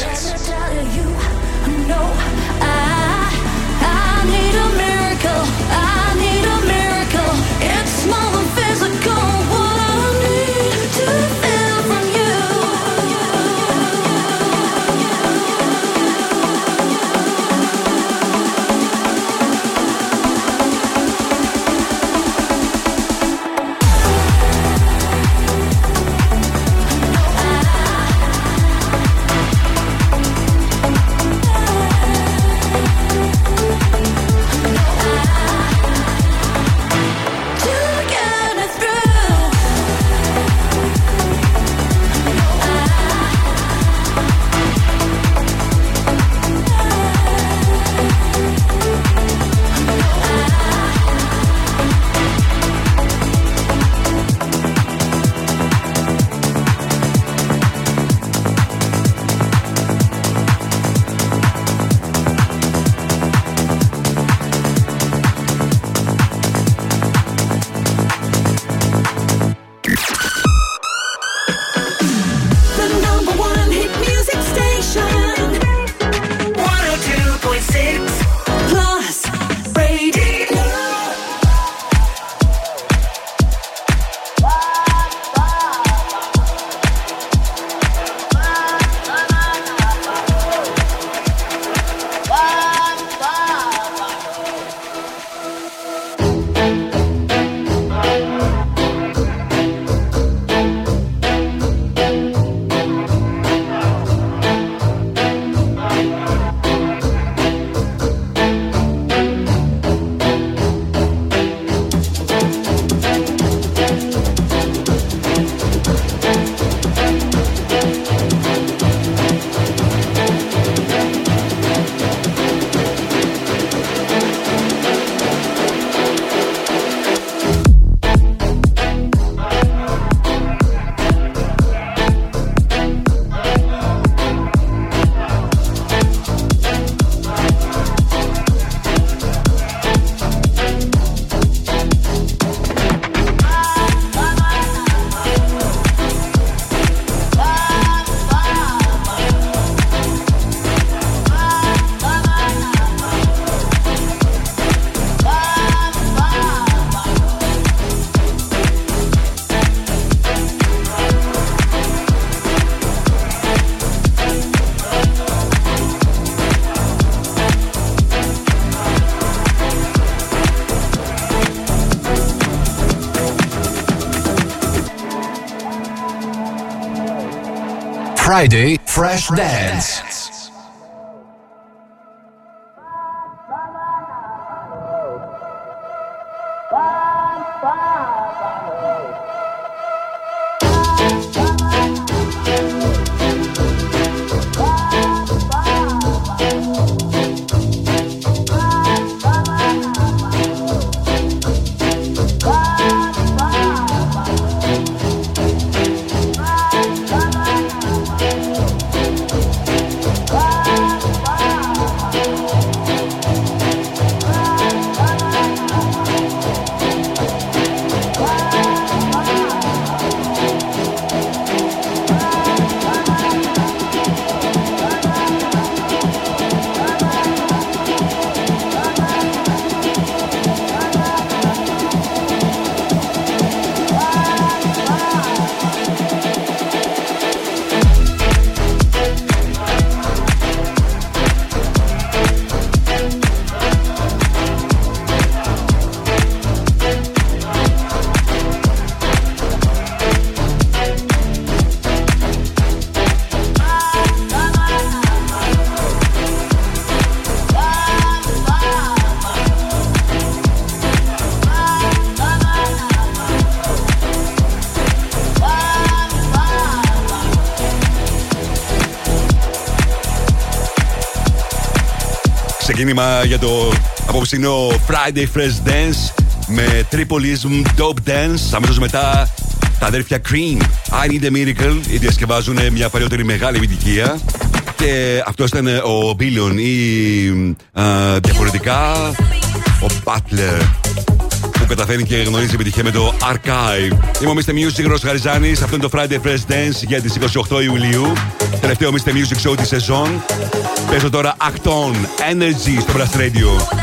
Friday, Fresh Dance. Ξεκίνημα για το απόψινό Friday Fresh Dance με Tripolism Dope Dance. Αμέσως μετά τα αδέρφια Cream, I Need a Miracle, οι διασκευάζουν μια παλιότερη μεγάλη επιτυχία. Και αυτό ήταν ο Billion ή α, διαφορετικά ο Butler, που καταφέρνει και γνωρίζει επιτυχία με το Archive. Είμαι ο Mr Music, Γιώργος Χαριζάνης. Αυτό είναι το Friday Fresh Dance για τις εικοστή ογδόη Ιουλίου. Τελευταίο Mr Music Show της σεζόν. Παίζω τώρα Akon, Energy στο Plus Radio.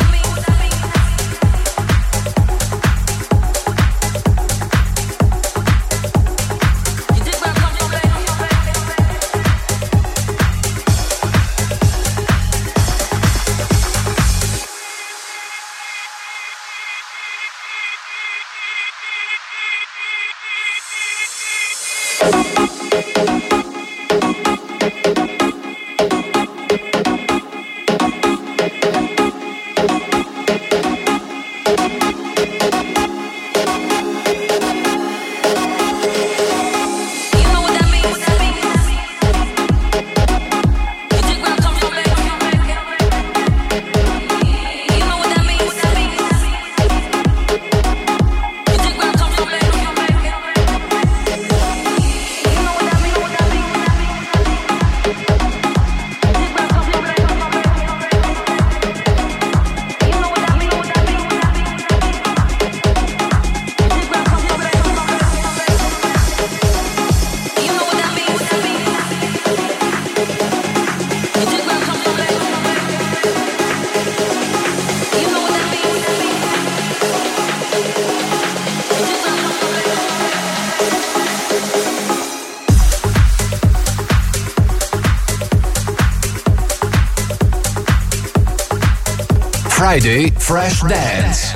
Friday, Fresh Dance.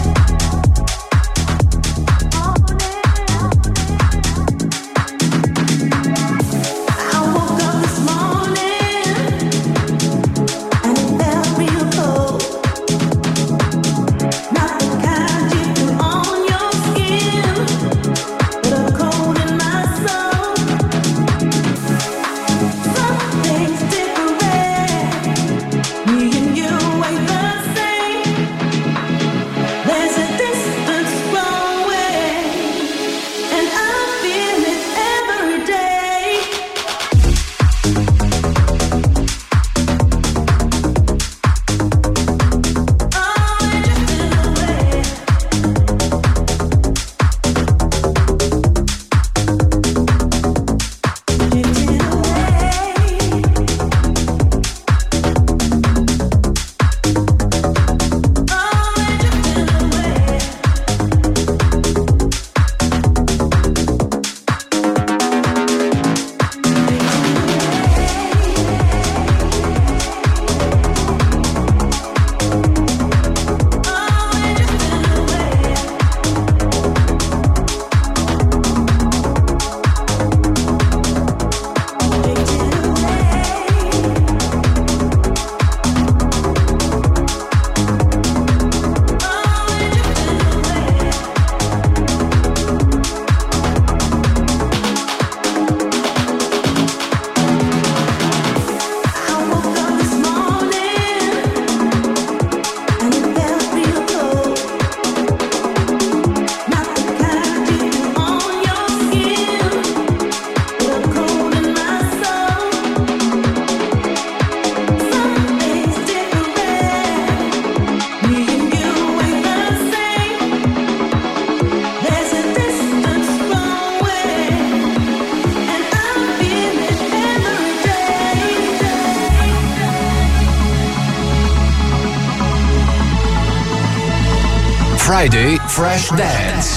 Friday Fresh Dance.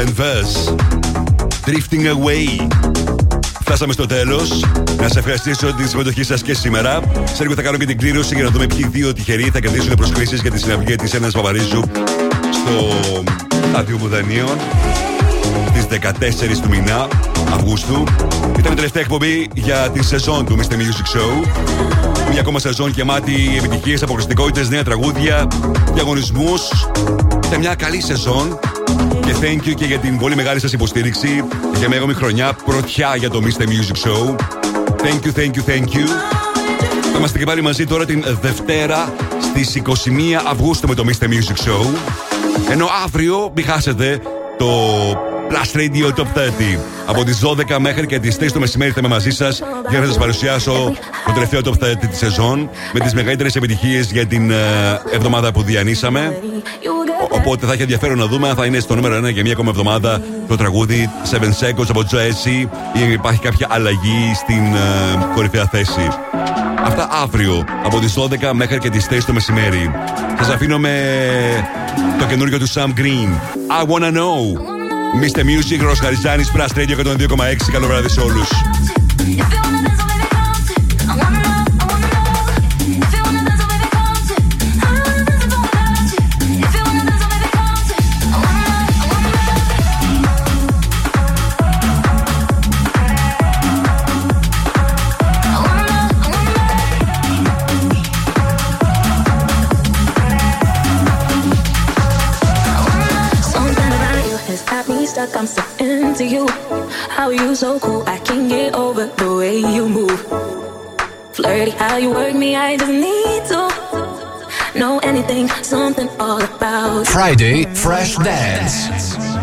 And verse. Drifting away. Φτάσαμε στο τέλος. Να σας ευχαριστήσω τη συμμετοχή σας και σήμερα. Σε λίγο θα κάνω και την κλήρωση για να δούμε ποιοι δύο τυχεροί θα κερδίσουν προσκλήσεις για τη συναυλία της Έλενας Παπαρίζου στο Amphitheatre Moudanion τις δεκατέσσερις του μηνά Αυγούστου. Ήταν η τελευταία εκπομπή για τη σεζόν του Mr Music Show. Μια ακόμα σεζόν γεμάτη επιτυχίες, αποκλειστικότητες, νέα τραγούδια, διαγωνισμούς. Ήταν μια καλή σεζόν. Και thank you και για την πολύ μεγάλη σας υποστήριξη. Για μέγομη χρονιά πρωτιά για το Mr Music Show. Thank you, thank you, thank you. Θα είμαστε και πάλι μαζί τώρα την Δευτέρα στις εικοστή πρώτη Αυγούστου με το Mr Music Show. Ενώ αύριο μην χάσετε το Plus Radio Top τριάντα. Από τις δώδεκα μέχρι και τις τρεις το μεσημέρι θα είμαι μαζί σας για να σας παρουσιάσω το τελευταίο Top τριάντα της σεζόν με τις μεγαλύτερες επιτυχίες για την εβδομάδα που διανύσαμε. Οπότε θα έχει ενδιαφέρον να δούμε αν θα είναι στο νούμερο ένα για μία ακόμα εβδομάδα το τραγούδι Seven Seconds από Joessi ή υπάρχει κάποια αλλαγή στην ε, κορυφαία θέση. Αυτά αύριο από τις δώδεκα μέχρι και τις τρεις το μεσημέρι. Σας αφήνω με το καινούριο του Sam Green. I wanna know. Mr Music, Γιώργος Χαριζάνης, Plus Radio εκατόν δύο κόμμα έξι. Καλό βράδυ σε όλους. I'm so into you. How you so cool, I can't get over the way you move. Flirty, how you work me, I just need to know anything, something all about you. Friday Fresh Dance.